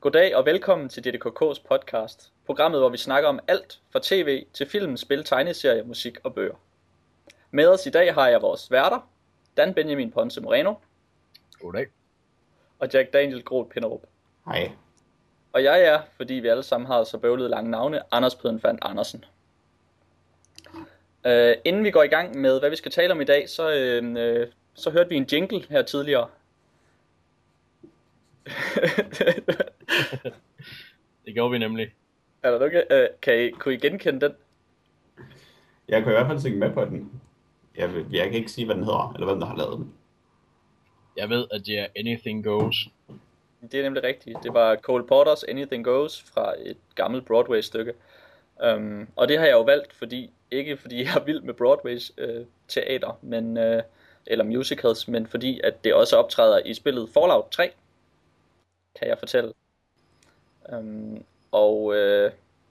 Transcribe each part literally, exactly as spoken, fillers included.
Goddag og velkommen til D D K K's podcast, programmet hvor vi snakker om alt fra tv til film, spil, tegneserier, musik og bøger. Med os i dag har jeg vores værter, Dan Benjamin Ponce Moreno. Goddag. Og Jack Daniel Grod Pinnerup. Hej. Og jeg er, fordi vi alle sammen har så bøvlet lange navne, Anders Pødenfant Andersen. Øh, inden vi går i gang med, hvad vi skal tale om i dag, så, øh, så hørte vi en jingle her tidligere. Det gjorde vi nemlig. Er der nogen, øh, kan I, kunne I genkende den? Jeg kan i hvert fald synge med på den. Jeg, vil, jeg kan ikke sige, hvad den hedder, eller hvem der har lavet den. Jeg ved, at det er Anything Goes. Det er nemlig rigtigt. Det var Cole Porters Anything Goes fra et gammelt Broadway-stykke. Um, og det har jeg jo valgt, fordi ikke fordi jeg er vild med Broadways øh, teater, men, øh, eller musicals, men fordi at det også optræder i spillet Fallout tre, kan jeg fortælle. Um, og øh,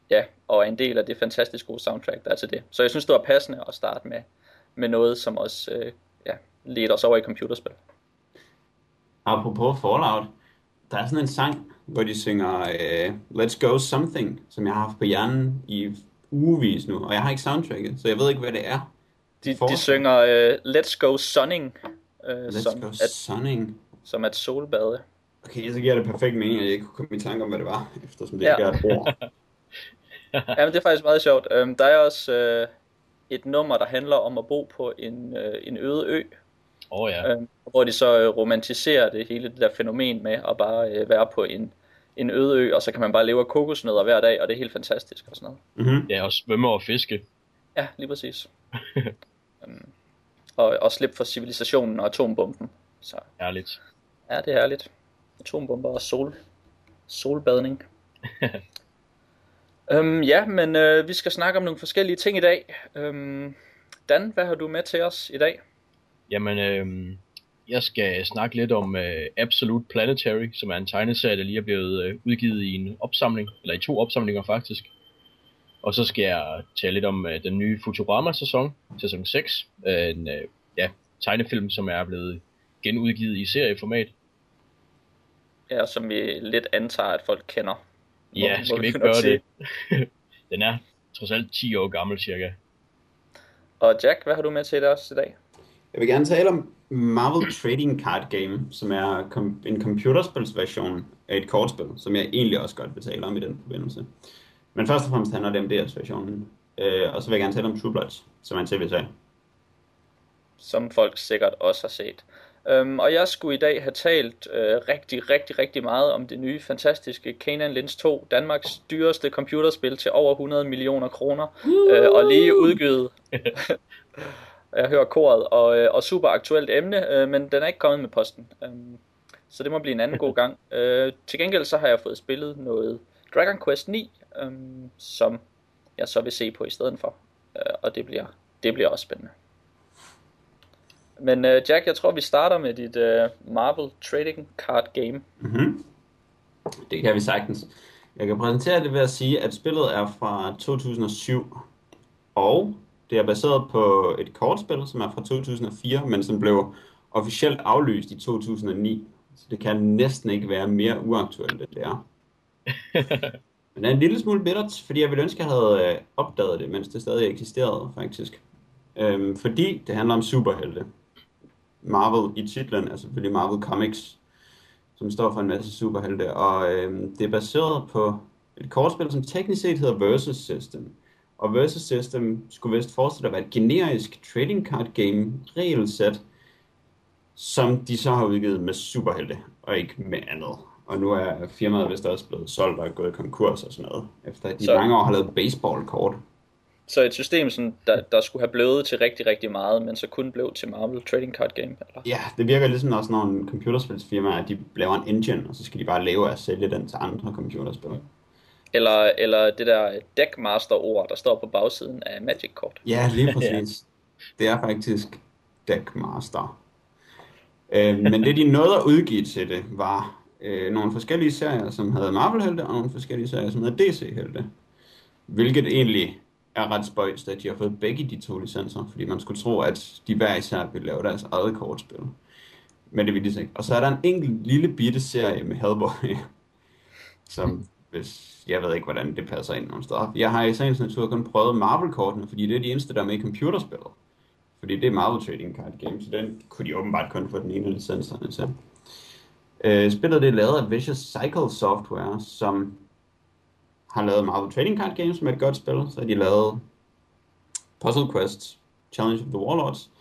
ja, og er en del af det fantastisk gode soundtrack, der er til det. Så jeg synes, det var passende at starte med, med noget, som også øh, ja, leder os over i computerspil. Apropos Fallout, der er sådan en sang, hvor de synger uh, Let's Go Something, som jeg har haft på hjernen i ugevis nu, og jeg har ikke soundtracket, så jeg ved ikke, hvad det er. De, de synger uh, Let's Go Sunning, uh, Let's som, go at, sunning. som at solbade. Okay, så giver det perfekt mening, at jeg ikke kunne komme i tanke om, hvad det var, eftersom det ja. ikke er et ord. Ja, men det er faktisk meget sjovt. Um, der er også uh, et nummer, der handler om at bo på en, uh, en øde ø. Oh, ja. øh, hvor de så øh, romantiserer det hele det der fænomen med at bare øh, være på en, en øde ø, og så kan man bare leve af kokosnødder hver dag, og det er helt fantastisk og sådan noget. Mm-hmm. Ja, og svømme og fiske. Ja, lige præcis. øhm, og, og slippe for civilisationen og atombomben. Så. Herligt. Ja, det er herligt. Atombomber og sol, solbadning. øhm, ja, men øh, vi skal snakke om nogle forskellige ting i dag. Øhm, Dan, hvad har du med til os i dag? Jamen, øh, jeg skal snakke lidt om øh, Absolute Planetary, som er en tegneserie, der lige er blevet øh, udgivet i en opsamling, eller i to opsamlinger faktisk. Og så skal jeg tale lidt om øh, den nye Futurama-sæson, sæson seks, øh, en øh, ja, tegnefilm, som er blevet genudgivet i serieformat. Ja, som vi lidt antager, at folk kender. Ja, hvor, skal hvor vi ikke gøre det? Den er trods alt ti år gammel cirka. Og Jack, hvad har du med til os i dag? Jeg vil gerne tale om Marvel Trading Card Game, som er kom- en computerspilsversion af et kortspil, som jeg egentlig også godt vil tale om i den forbindelse. Men først og fremmest handler det om D S-versionen. Øh, og så vil jeg gerne tale om True Blood, som er en tv-serie. Som folk sikkert også har set. Øhm, og jeg skulle i dag have talt øh, rigtig, rigtig, rigtig meget om det nye, fantastiske Canaan Lynch to, Danmarks dyreste computerspil til over hundrede millioner kroner, øh, og lige udgivet... Jeg hører koret, og, og super aktuelt emne, men den er ikke kommet med posten. Så det må blive en anden god gang. Til gengæld så har jeg fået spillet noget Dragon Quest ni, som jeg så vil se på i stedet for. Og det bliver, det bliver også spændende. Men Jack, jeg tror vi starter med dit Marvel Trading Card Game. Mm-hmm. Det kan vi sagtens. Jeg kan præsentere det ved at sige, at spillet er fra to tusind og syv og... Det er baseret på et kortspil, som er fra to tusind og fire, men som blev officielt aflyst i to tusind og ni. Så det kan næsten ikke være mere uaktuelt, end det er. Men det er en lille smule bittert, fordi jeg ville ønske, at jeg havde opdaget det, mens det stadig eksisterede, faktisk. Øhm, fordi det handler om superhelte. Marvel i titlen er selvfølgelig Marvel Comics, som står for en masse superhelte. Og øhm, det er baseret på et kortspil, som teknisk set hedder Versus System. Og Versus System skulle vist forestille at være et generisk trading card game regelsæt, som de så har udgivet med superhelte, og ikke med andet. Og nu er firmaet vist også blevet solgt og gået konkurs og sådan noget, efter at de så, mange år har lavet baseballkort. Så et system, sådan, der, der skulle have blødet til rigtig, rigtig meget, men så kun blev til Marvel Trading Card Game? Eller? Ja, det virker ligesom også, når en computerspilsfirma, at de laver en engine, og så skal de bare lave og sælge den til andre computerspil. Eller, eller det der deckmaster-ord, der står på bagsiden af Magic-kort. Ja, lige præcis. Det er faktisk deckmaster. Øh, men det, de nåede at udgive til det, var øh, nogle forskellige serier, som havde Marvel-helte, og nogle forskellige serier, som havde D C-helte. Hvilket egentlig er ret spøjst, at de har fået begge de to licenser, fordi man skulle tro, at de hver især ville lave deres eget kortspil. Men det vil de ikke. Og så er der en enkelt lille bitte serie med Hellboy, som hvis, jeg ved ikke, hvordan det passer ind nogen steder. Jeg har i sagens natur kun prøvet Marvel-kortene, fordi det er de eneste, der er med i computerspillet. Fordi det er Marvel Trading Card Game, så den kunne de åbenbart kun få den ene licenserne til. Øh, spillet det er lavet af Vicious Cycle Software, som har lavet Marvel Trading Card Games, som er et godt spil. Så har de lavet Puzzle Quest, Challenge of the Warlords,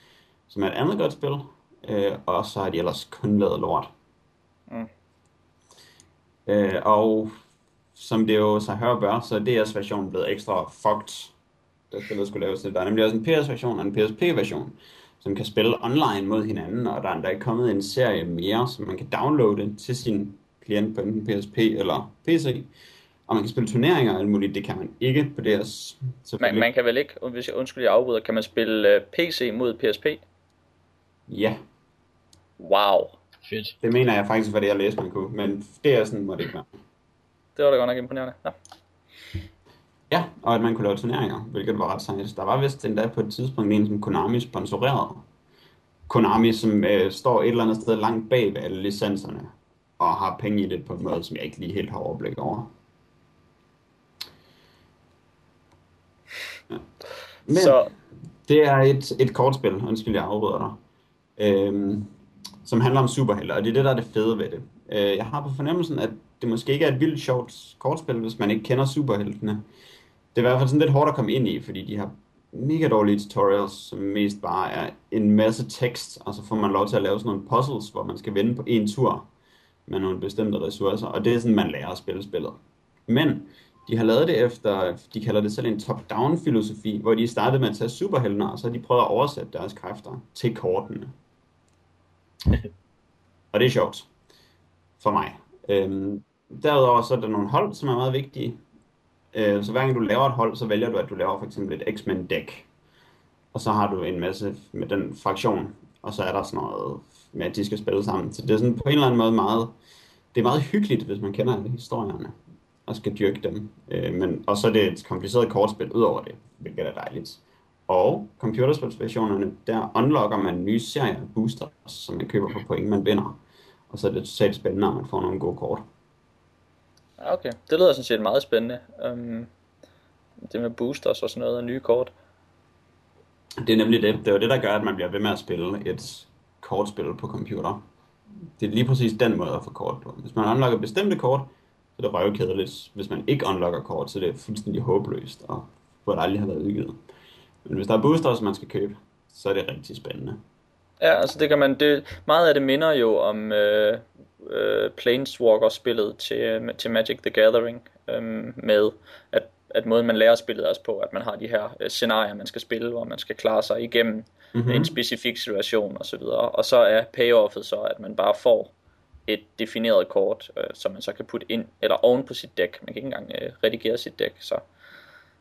som er et andet godt spil. Øh, og så har de ellers kun lavet lort. Mm. Øh, og som det jo så hører bør, så er D S versionen blevet ekstra fucked, der spillet skulle laves til. Der er nemlig også en P S-version og en P S P-version, som kan spille online mod hinanden, og der er endda kommet en serie mere, som man kan downloade til sin klient på enten P S P eller P C. Og man kan spille turneringer og alt muligt, det kan man ikke på D S. Man, man kan vel ikke, hvis jeg undskyld jeg afbryder, kan man spille P C mod P S P? Ja. Wow. Fedt. Det mener jeg faktisk var det, jeg læste, man kunne, men D S'en må det ikke være. Det var da godt nok imponerende, ja. Ja, og at man kunne lave turneringer, hvilket var ret sejt. Der var vist endda på et tidspunkt en, som Konami sponsorerede. Konami, som øh, står et eller andet sted langt bag ved alle licenserne, og har penge i det på en måde, som jeg ikke lige helt har overblik over. Ja. Men så det er et, et kortspil, undskyld jeg afrøder dig, øhm, som handler om superhelte, og det er det, der er det fede ved det. Øh, jeg har på fornemmelsen, at det måske ikke er et vildt sjovt kortspil, hvis man ikke kender superheltene. Det er i hvert fald sådan lidt hårdt at komme ind i, fordi de har mega dårlige tutorials, som mest bare er en masse tekst, og så får man lov til at lave sådan nogle puzzles, hvor man skal vinde på én tur med nogle bestemte ressourcer, og det er sådan, man lærer at spille spillet. Men de har lavet det efter, de kalder det selv en top-down-filosofi, hvor de startede med at tage superheltene, og så har de prøvet at oversætte deres kræfter til kortene. Og det er sjovt. For mig. Øhm, derudover så er der nogle hold, som er meget vigtige. Så hver gang du laver et hold, så vælger du, at du laver for eksempel et X-Men-dæk. Og så har du en masse med den fraktion, og så er der sådan noget med, at de skal spille sammen. Så det er sådan på en eller anden måde meget, det er meget hyggeligt, hvis man kender historierne, og skal dyrke dem. Men, og så er det et kompliceret kortspil ud over det, hvilket er dejligt. Og computerspilsversionerne, der unlocker man nye serier og booster, som man køber på point, man vinder. Og så er det totalt spændende, at man får nogle gode kort. Okay, det lyder sådan set meget spændende. Um, det med boosters og sådan noget, og nye kort. Det er nemlig det. Det er jo det, der gør, at man bliver ved med at spille et kortspil på computer. Det er lige præcis den måde at få kort på. Hvis man unlocker bestemte kort, så er det røvkedeligt. Hvis man ikke unlocker kort, så er det fuldstændig håbløst, og hvor det aldrig har været udgivet. Men hvis der er boosters, man skal købe, så er det rigtig spændende. Ja, altså det kan man... Det, meget af det minder jo om... Øh... Uh, Planeswalker-spillet til, uh, til Magic the Gathering, um, med at, at måden man lærer spillet også på, at man har de her uh, scenarier man skal spille, hvor man skal klare sig igennem mm-hmm. en specifik situation og så videre, og så er payoffet så, at man bare får et defineret kort, uh, som man så kan putte ind eller oven på sit dæk. Man kan ikke engang uh, redigere sit dæk, så.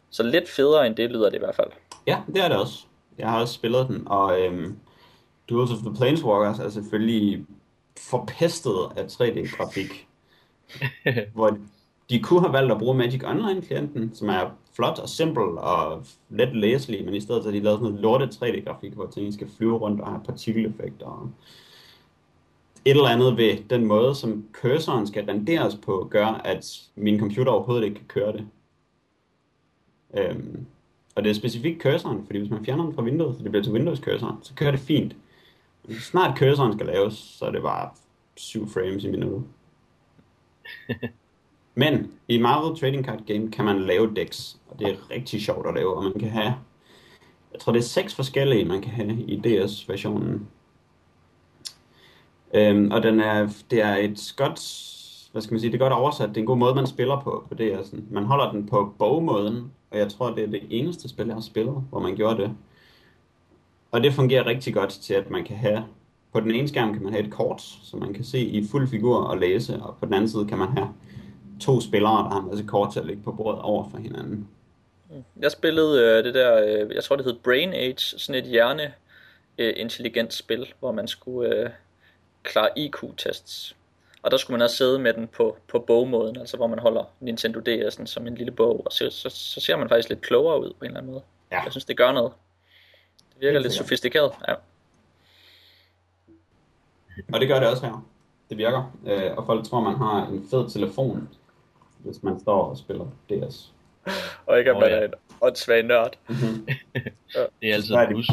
så lidt federe end det lyder det i hvert fald. Ja, det er det også. Jeg har også spillet den, og øhm, Duels of the Planeswalkers er selvfølgelig forpestet af tre D-grafik, hvor de kunne have valgt at bruge Magic Online-klienten, som er flot og simpel og let læselig, men i stedet så har de lavet sådan noget lortet tre D-grafik, hvor tingene skal flyve rundt og have partikeleffekter og et eller andet ved den måde, som cursoren skal renderes på, gør, at min computer overhovedet ikke kan køre det. Øhm, og det er specifikt cursoren, fordi hvis man fjerner den fra Windows, så det bliver til Windows-cursoren, så kører det fint. Snart cursoren skal laves, så er det bare syv frames i minuttet. Men i Marvel Trading Card Game kan man lave decks, og det er rigtig sjovt at lave, og man kan have, jeg tror det er seks forskellige, man kan have i D S-versionen. Øhm, og den er, det er et godt, hvad skal man sige, det er godt oversat, det er en god måde, man spiller på på D S'en. Man holder den på bogmåden, og jeg tror, det er det eneste spil, jeg har spillet, hvor man gjorde det. Og det fungerer rigtig godt til, at man kan have, på den ene skærm kan man have et kort, som man kan se i fuld figur og læse, og på den anden side kan man have to spillere, der har en masse kort til at lægge på bordet over for hinanden. Jeg spillede øh, det der, øh, jeg tror det hed Brain Age, sådan et hjerneintelligent øh, spil, hvor man skulle øh, klare I Q-tests. Og der skulle man også sidde med den på, på bogmåden, altså hvor man holder Nintendo D S'en som en lille bog, og så, så, så ser man faktisk lidt klogere ud på en eller anden måde. Ja. Jeg synes, det gør noget. Det virker lidt sofistikeret, ja. Og det gør det også her. Det virker, øh, og folk tror, man har en fed telefon, hvis man står og spiller D S. Og ikke at man oh, ja. er en åndssvag nørd. Mm-hmm. Ja. Det er altid en plus.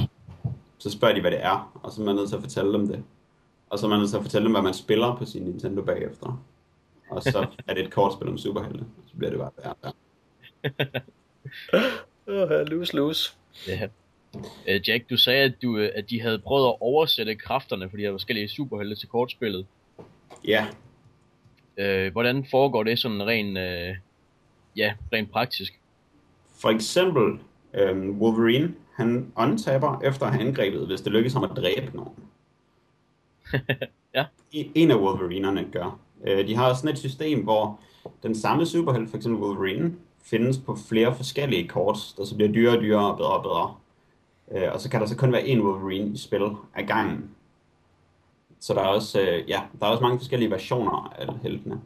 Så spørger de, hvad det er, og så er man nødt til at fortælle dem det. Og så er man nødt til at fortælle dem, hvad man spiller på sin Nintendo bagefter. Og så er det et kortspil om superhelte, så bliver det bare værre. Åh, lose, lose. Ja. Uh, Jack, du sagde, at, du, at de havde prøvet at oversætte kræfterne for de her forskellige superhelte til kortspillet. Ja. Yeah. Uh, hvordan foregår det sådan rent uh, ja, ren praktisk? For eksempel um, Wolverine, han untaber efter at have angrebet, hvis det lykkes ham at dræbe nogen. Ja. En af Wolverinerne gør. De har sådan et system, hvor den samme superhelt, for eksempel Wolverine, findes på flere forskellige kort, der så bliver dyrere og dyrere og bedre og bedre. Og så kan der så kun være én Wolverine i spil ad gangen. Så der er også, ja, der er også mange forskellige versioner af heltene.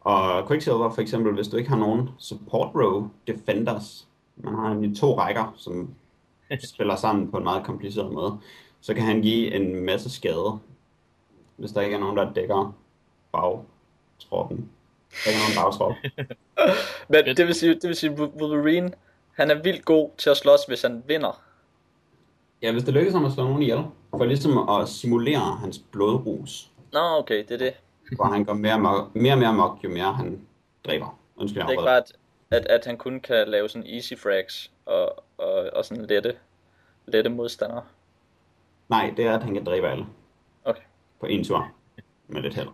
Og Quicksilver for eksempel, hvis du ikke har nogen support row defenders, man har nemlig to rækker, som spiller sammen på en meget kompliceret måde, så kan han give en masse skade, hvis der ikke er nogen, der dækker bagtroppen. Der er nogen bagtrop. Men det vil sige, det vil sige Wolverine, han er vildt god til at slås, hvis han vinder. Ja, hvis det lykkes ham at slå nogen ihjel, for ligesom at simulere hans blodrus. Nå, okay, det er det. Hvor han går mere og mok, mere, mere mok, jo mere han dræber. Undskyld, det er ikke bare, at, at, at han kun kan lave sådan easy frags og, og, og sådan lette, lette modstandere. Nej, det er, at han kan dræbe alle. Okay. På en tur. Med lidt held.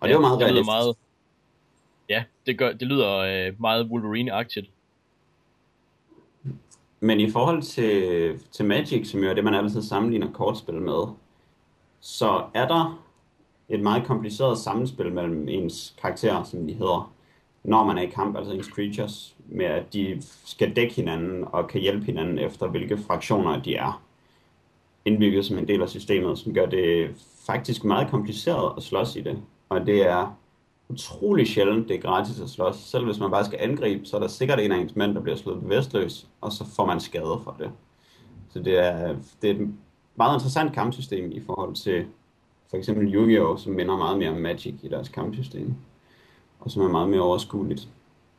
Og ja, det er meget det realistisk. Meget... Ja, det, gør... det lyder øh, meget Wolverine-agtigt. Men i forhold til, til Magic, som jo er det, man altid sammenligner kortspil med, så er der et meget kompliceret sammenspil mellem ens karakterer, som de hedder, når man er i kamp, altså ens creatures, med at de skal dække hinanden og kan hjælpe hinanden efter, hvilke fraktioner de er. Indbygget som en del af systemet, som gør det faktisk meget kompliceret at slås i det. Og det er utrolig sjældent, det er gratis at slås. Selv hvis man bare skal angribe, så er der sikkert en af ens mænd, der bliver slået bevidstløs, og så får man skade for det. Så det er, det er et meget interessant kampsystem i forhold til for eksempel Yu-Gi-Oh!, som minder meget mere om Magic i deres kampsystem, og som er meget mere overskueligt.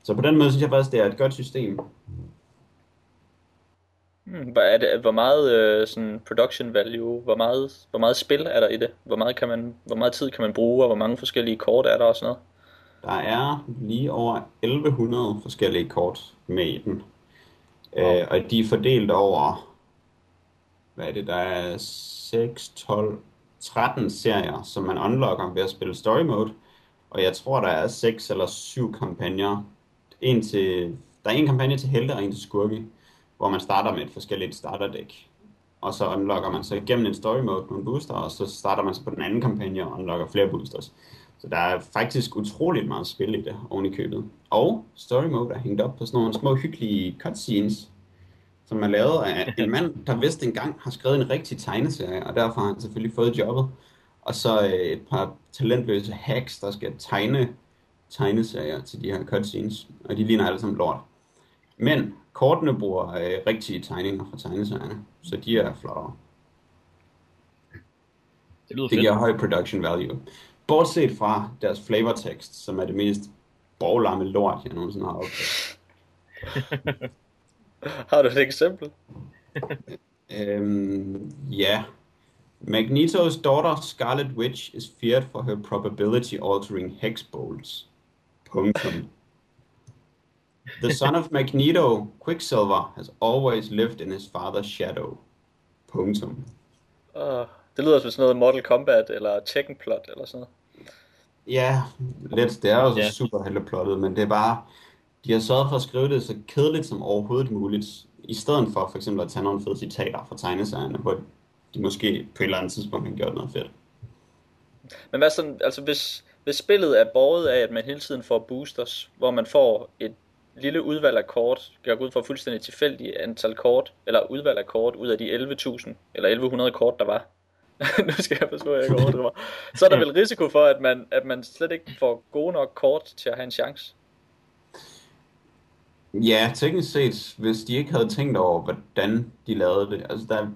Så på den måde synes jeg faktisk, det er et godt system. Hmm, er det, hvor meget øh, sådan production value, hvor meget, hvor meget spil er der i det? Hvor meget, kan man, hvor meget tid kan man bruge, og hvor mange forskellige kort er der og sådan noget? Der er lige over elleve hundrede forskellige kort med i den. Wow. Øh, og de er fordelt over, hvad er det, der er seks, tolv, tretten serier, som man unlocker ved at spille story mode. Og jeg tror, der er seks eller syv kampagner. En til, der er en kampagne til helte og en til skurke, hvor man starter med et forskelligt starterdæk. Og så unlocker man så igennem en story mode nogle booster, og så starter man så på den anden kampagne og unlocker flere boosters. Så der er faktisk utroligt meget spil i det oven i købet. Og story mode er hængt op på sådan nogle små hyggelige cutscenes, som er lavet af en mand, der vist engang har skrevet en rigtig tegneserie, og derfor har han selvfølgelig fået jobbet. Og så et par talentløse hacks, der skal tegne tegneserier til de her cutscenes, og de ligner alle sammen lort. Men kortene bruger øh, rigtige tegninger fra tegneserierne, så de er flottere. Det, det giver høj production value. Bortset fra deres flavortekst, som er det mest borglamme lort, jeg nogensinde har opdaget. Har du et eksempel? øhm, ja. Magneto's daughter, Scarlet Witch, is feared for her probability-altering hex bolts. Punktum. The son of Magneto, Quicksilver, has always lived in his father's shadow. Punktum. Uh, det lyder som sådan noget Mortal Kombat eller Tekken plot eller sådan noget. Ja, lidt. Det er jo yeah. super heldeplottet, men det er bare... De har sørget for at skrive det så kedeligt som overhovedet muligt, i stedet for for eksempel at tage nogle fede citater fra tegneserierne, hvor de måske på et eller andet tidspunkt har gjort noget fedt. Men hvad sådan, altså hvis, hvis spillet er båret af, at man hele tiden får boosters, hvor man får et lille udvalg af kort, gør ud fra fuldstændig tilfældige antal kort, eller udvalg af kort ud af de elleve tusind, eller elleve hundrede kort, der var. nu skal jeg passe på, at jeg går overdriver. Så er der ja. vel risiko for, at man, at man slet ikke får gode nok kort til at have en chance? Ja, teknisk set, hvis de ikke havde tænkt over, hvordan de lavede det. Altså, der er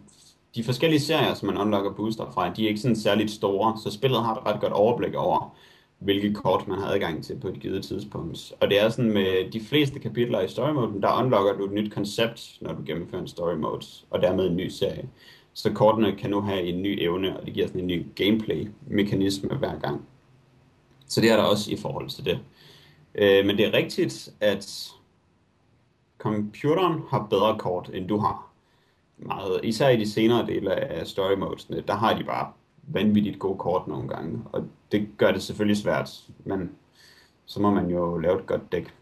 de forskellige serier, som man unlocker booster fra, de er ikke sådan særligt store, så spillet har et ret godt overblik over, hvilke kort man har adgang til på et givet tidspunkt. Og det er sådan med de fleste kapitler i story mode, der unlocker du et nyt koncept, når du gennemfører en story mode, og dermed en ny serie. Så kortene kan nu have en ny evne, og det giver sådan en ny gameplay-mekanisme hver gang. Så det er der også i forhold til det. Øh, men det er rigtigt, at computeren har bedre kort, end du har. Meget, især i de senere dele af story modesne, der har de bare vanvittigt gode kort nogle gange, og det gør det selvfølgelig svært, men så må man jo lave et godt dæk.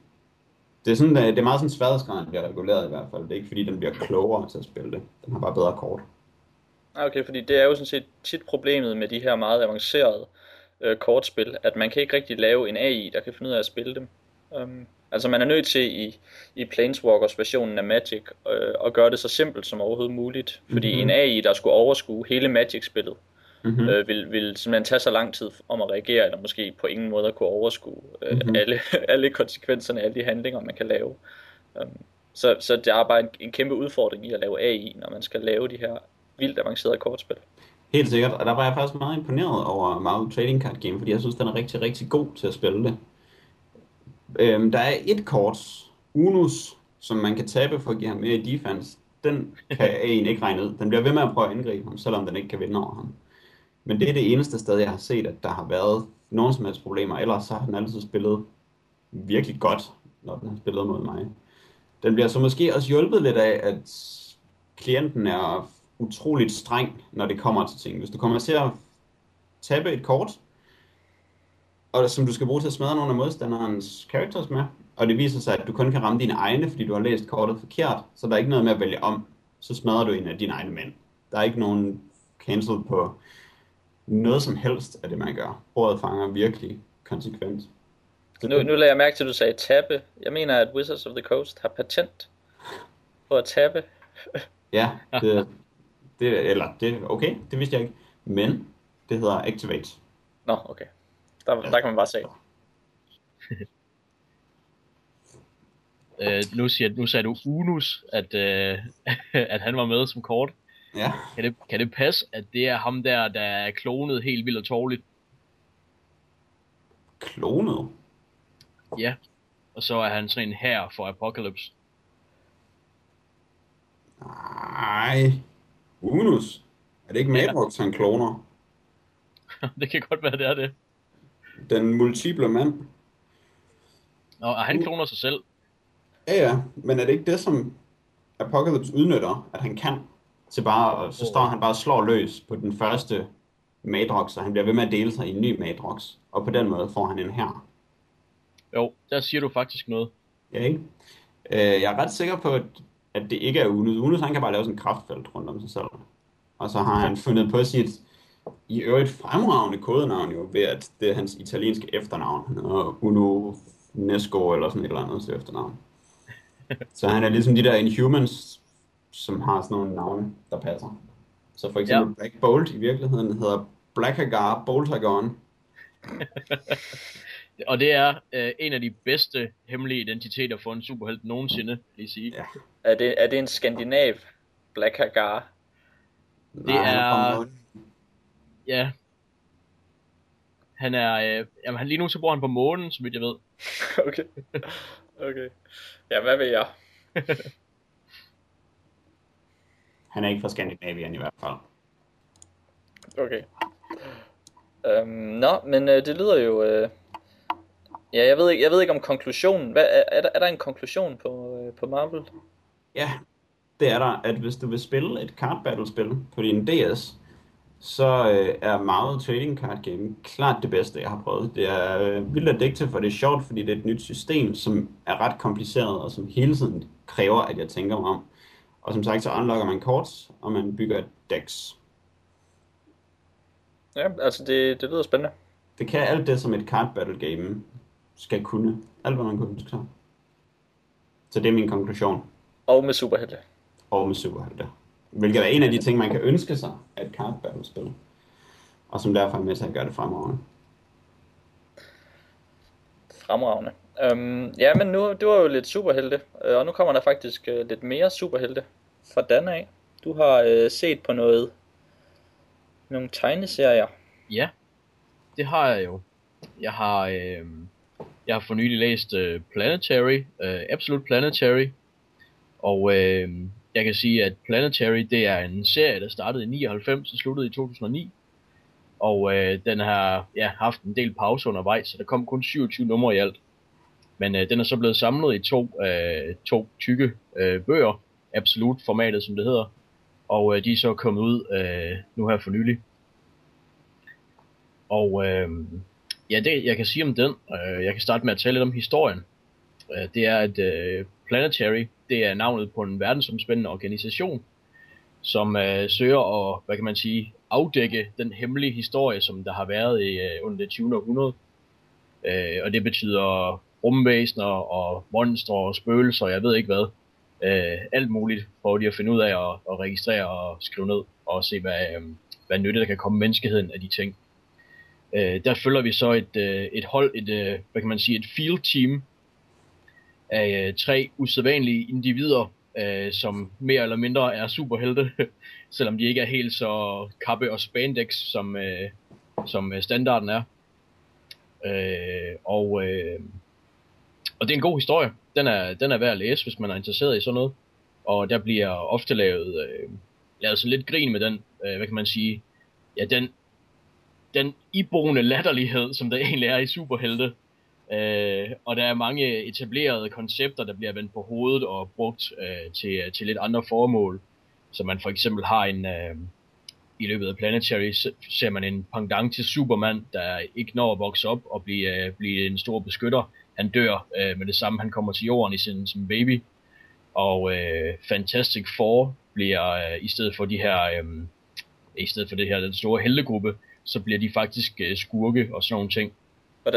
Det er, sådan, det er meget sådan sværdesgraden, der er reguleret i hvert fald. Det er ikke fordi, den bliver klogere til at spille det. Den har bare bedre kort. Okay, fordi det er jo sådan set tit problemet med de her meget avancerede øh, kortspil, at man kan ikke rigtig lave en A I, der kan finde ud af at spille dem. Um, altså man er nødt til i, i Planeswalkers versionen af Magic øh, at gøre det så simpelt som overhovedet muligt, fordi mm-hmm. en A I, der skulle overskue hele Magic-spillet, mm-hmm. øh, vil, vil simpelthen tage så lang tid om at reagere, eller måske på ingen måde at kunne overskue øh, mm-hmm. alle, alle konsekvenserne af alle de handlinger, man kan lave. Um, så, så det er bare en, en kæmpe udfordring i at lave A I, når man skal lave de her vildt avanceret kortspil. Helt sikkert, og der var jeg faktisk meget imponeret over Marvel Trading Card Game, fordi jeg synes, den er rigtig, rigtig god til at spille det. Øhm, der er et kort, Unus, som man kan tabe for at give ham mere i defense. Den kan A I'en ikke regne ud. Den bliver ved med at prøve at angribe ham, selvom den ikke kan vinde over ham. Men det er det eneste sted, jeg har set, at der har været nogen som helst problemer. Ellers så har den altid spillet virkelig godt, når den har spillet mod mig. Den bliver så måske også hjulpet lidt af, at klienten er utroligt streng, når det kommer til ting. Hvis du kommer til at tabe et kort, og som du skal bruge til at smadre nogle af modstanderens characters med, og det viser sig, at du kun kan ramme dine egne, fordi du har læst kortet forkert, så der er ikke noget med at vælge om, så smadrer du en af dine egne mænd. Der er ikke nogen cancel på noget som helst af det, man gør. Bordet fanger virkelig konsekvent. Nu, nu lader jeg mærke til, at du sagde tabe. Jeg mener, at Wizards of the Coast har patent på at tabe. Ja, det, det, eller det, okay, det vidste jeg ikke, men det hedder activate. Nå, okay. Der, der kan man bare se. øh, nu, siger, nu sagde du Unus, at, øh, at han var med som kort. Ja. Kan det, kan det passe, at det er ham der, der er klonet helt vildt og tårligt? Klonet? Ja. Og så er han sådan en hær for Apocalypse. Nej. Unus? Er det ikke Madrox, ja. Han kloner? Det kan godt være, det er det. Den multiple mand. Nå, og han kloner sig selv. Ja, ja. Men er det ikke det, som Apocalypse udnytter, at han kan? Til bare, så står han bare og slår løs på den første Madrox, og han bliver ved med at dele sig i en ny Madrox. Og på den måde får han en hær. Jo, der siger du faktisk noget. Ja, ikke? Jeg er ret sikker på, at det ikke er Unus. Unus, han kan bare lave sådan en kraftfelt rundt om sig selv. Og så har han fundet på sit i øvrigt fremragende kodenavn jo, ved at det er hans italienske efternavn, og Uno Nesco eller sådan et eller andet til efternavn. Så han er ligesom de der Inhumans, som har sådan nogle navne, der passer. Så for eksempel ja. Black Bolt i virkeligheden hedder Black Hagar Boltagon. Og det er øh, en af de bedste hemmelige identiteter for en superhelt nogensinde, lige sige. Ja. Er, det, er det en skandinav Black Hagar? Det Nej, er... Ja. Han er, øh, jamen han lige nu så bor han på månen, som jeg ved. Okay. Okay. Ja, hvad ved jeg? Han er ikke fra Skandinavien i hvert fald. Okay. Øhm, nå, men øh, det lyder jo... Øh... Ja, jeg ved ikke, jeg ved ikke om konklusionen. Hvad, er, er, der, er der en konklusion på, øh, på Marvel? Ja, det er der, at hvis du vil spille et card battle-spil på din D S... så øh, er Marvel Trading Card Game klart det bedste, jeg har prøvet. Det er øh, vildt addictive, for det er sjovt, fordi det er et nyt system, som er ret kompliceret, og som hele tiden kræver, at jeg tænker mig om. Og som sagt, så unlocker man kort, og man bygger et decks. Ja, altså det, det lyder spændende. Det kan alt det, som et card battle game skal kunne. Alt, hvad man kunne ønske sig. Så det er min konklusion. Og med superhelte. Og med superhelte. Hvilket er en af de ting, man kan ønske sig, at card battle spil. og som derfor er med til at gøre det fremragende. Fremragende. Øhm, ja, men nu, det var jo lidt superhelte, og nu kommer der faktisk øh, lidt mere superhelte fra Dan af. Du har øh, set på noget, nogle tegneserier. Ja, det har jeg jo. Jeg har, øh, jeg har for nylig læst øh, Planetary, øh, Absolute Planetary, og øh, jeg kan sige, at Planetary, det er en serie, der startede i nioghalvfems og sluttede i to tusind og ni. Og øh, den har ja, haft en del pause undervejs, så der kom kun syvogtyve numre i alt. Men øh, den er så blevet samlet i to, øh, to tykke øh, bøger, absolut formatet som det hedder. Og øh, de er så kommet ud øh, nu her for nylig. Og øh, ja, det jeg kan sige om den, øh, jeg kan starte med at tale lidt om historien. Øh, det er, at øh, Planetary, det er navnet på en verdensomspændende organisation, som øh, søger at, hvad kan man sige, afdække den hemmelige historie, som der har været i, øh, under det tyvende århundrede. Øh, og det betyder rumvæsener og monstre og spøgelser, jeg ved ikke hvad. Øh, alt muligt, for de at finde ud af at, at registrere og skrive ned, og se hvad, øh, hvad nytte der kan komme menneskeheden af de ting. Øh, der følger vi så et, øh, et hold, et, øh, hvad kan man sige, et field team af øh, tre usædvanlige individer, Øh, som mere eller mindre er superhelte, selvom de ikke er helt så kappe og spandex, som, øh, som standarden er. Øh, og, øh, og det er en god historie. Den er, den er værd at læse, hvis man er interesseret i sådan noget. Og der bliver ofte lavet, øh, lavet så lidt grin med den, øh, hvad kan man sige, ja, den, den iboende latterlighed, som der egentlig er i superhelte. Øh, og der er mange etablerede koncepter, der bliver vendt på hovedet og brugt øh, til, til lidt andre formål. Så man for eksempel har en, øh, i løbet af Planetary, ser man en pendant til Superman, der ikke når at vokse op og blive, øh, blive en stor beskytter. Han dør øh, med det samme, han kommer til jorden i sin som baby. Og øh, Fantastic Four bliver øh, i stedet for de her, øh, i stedet for det her den store heltegruppe, så bliver de faktisk øh, skurke og sådan nogle ting.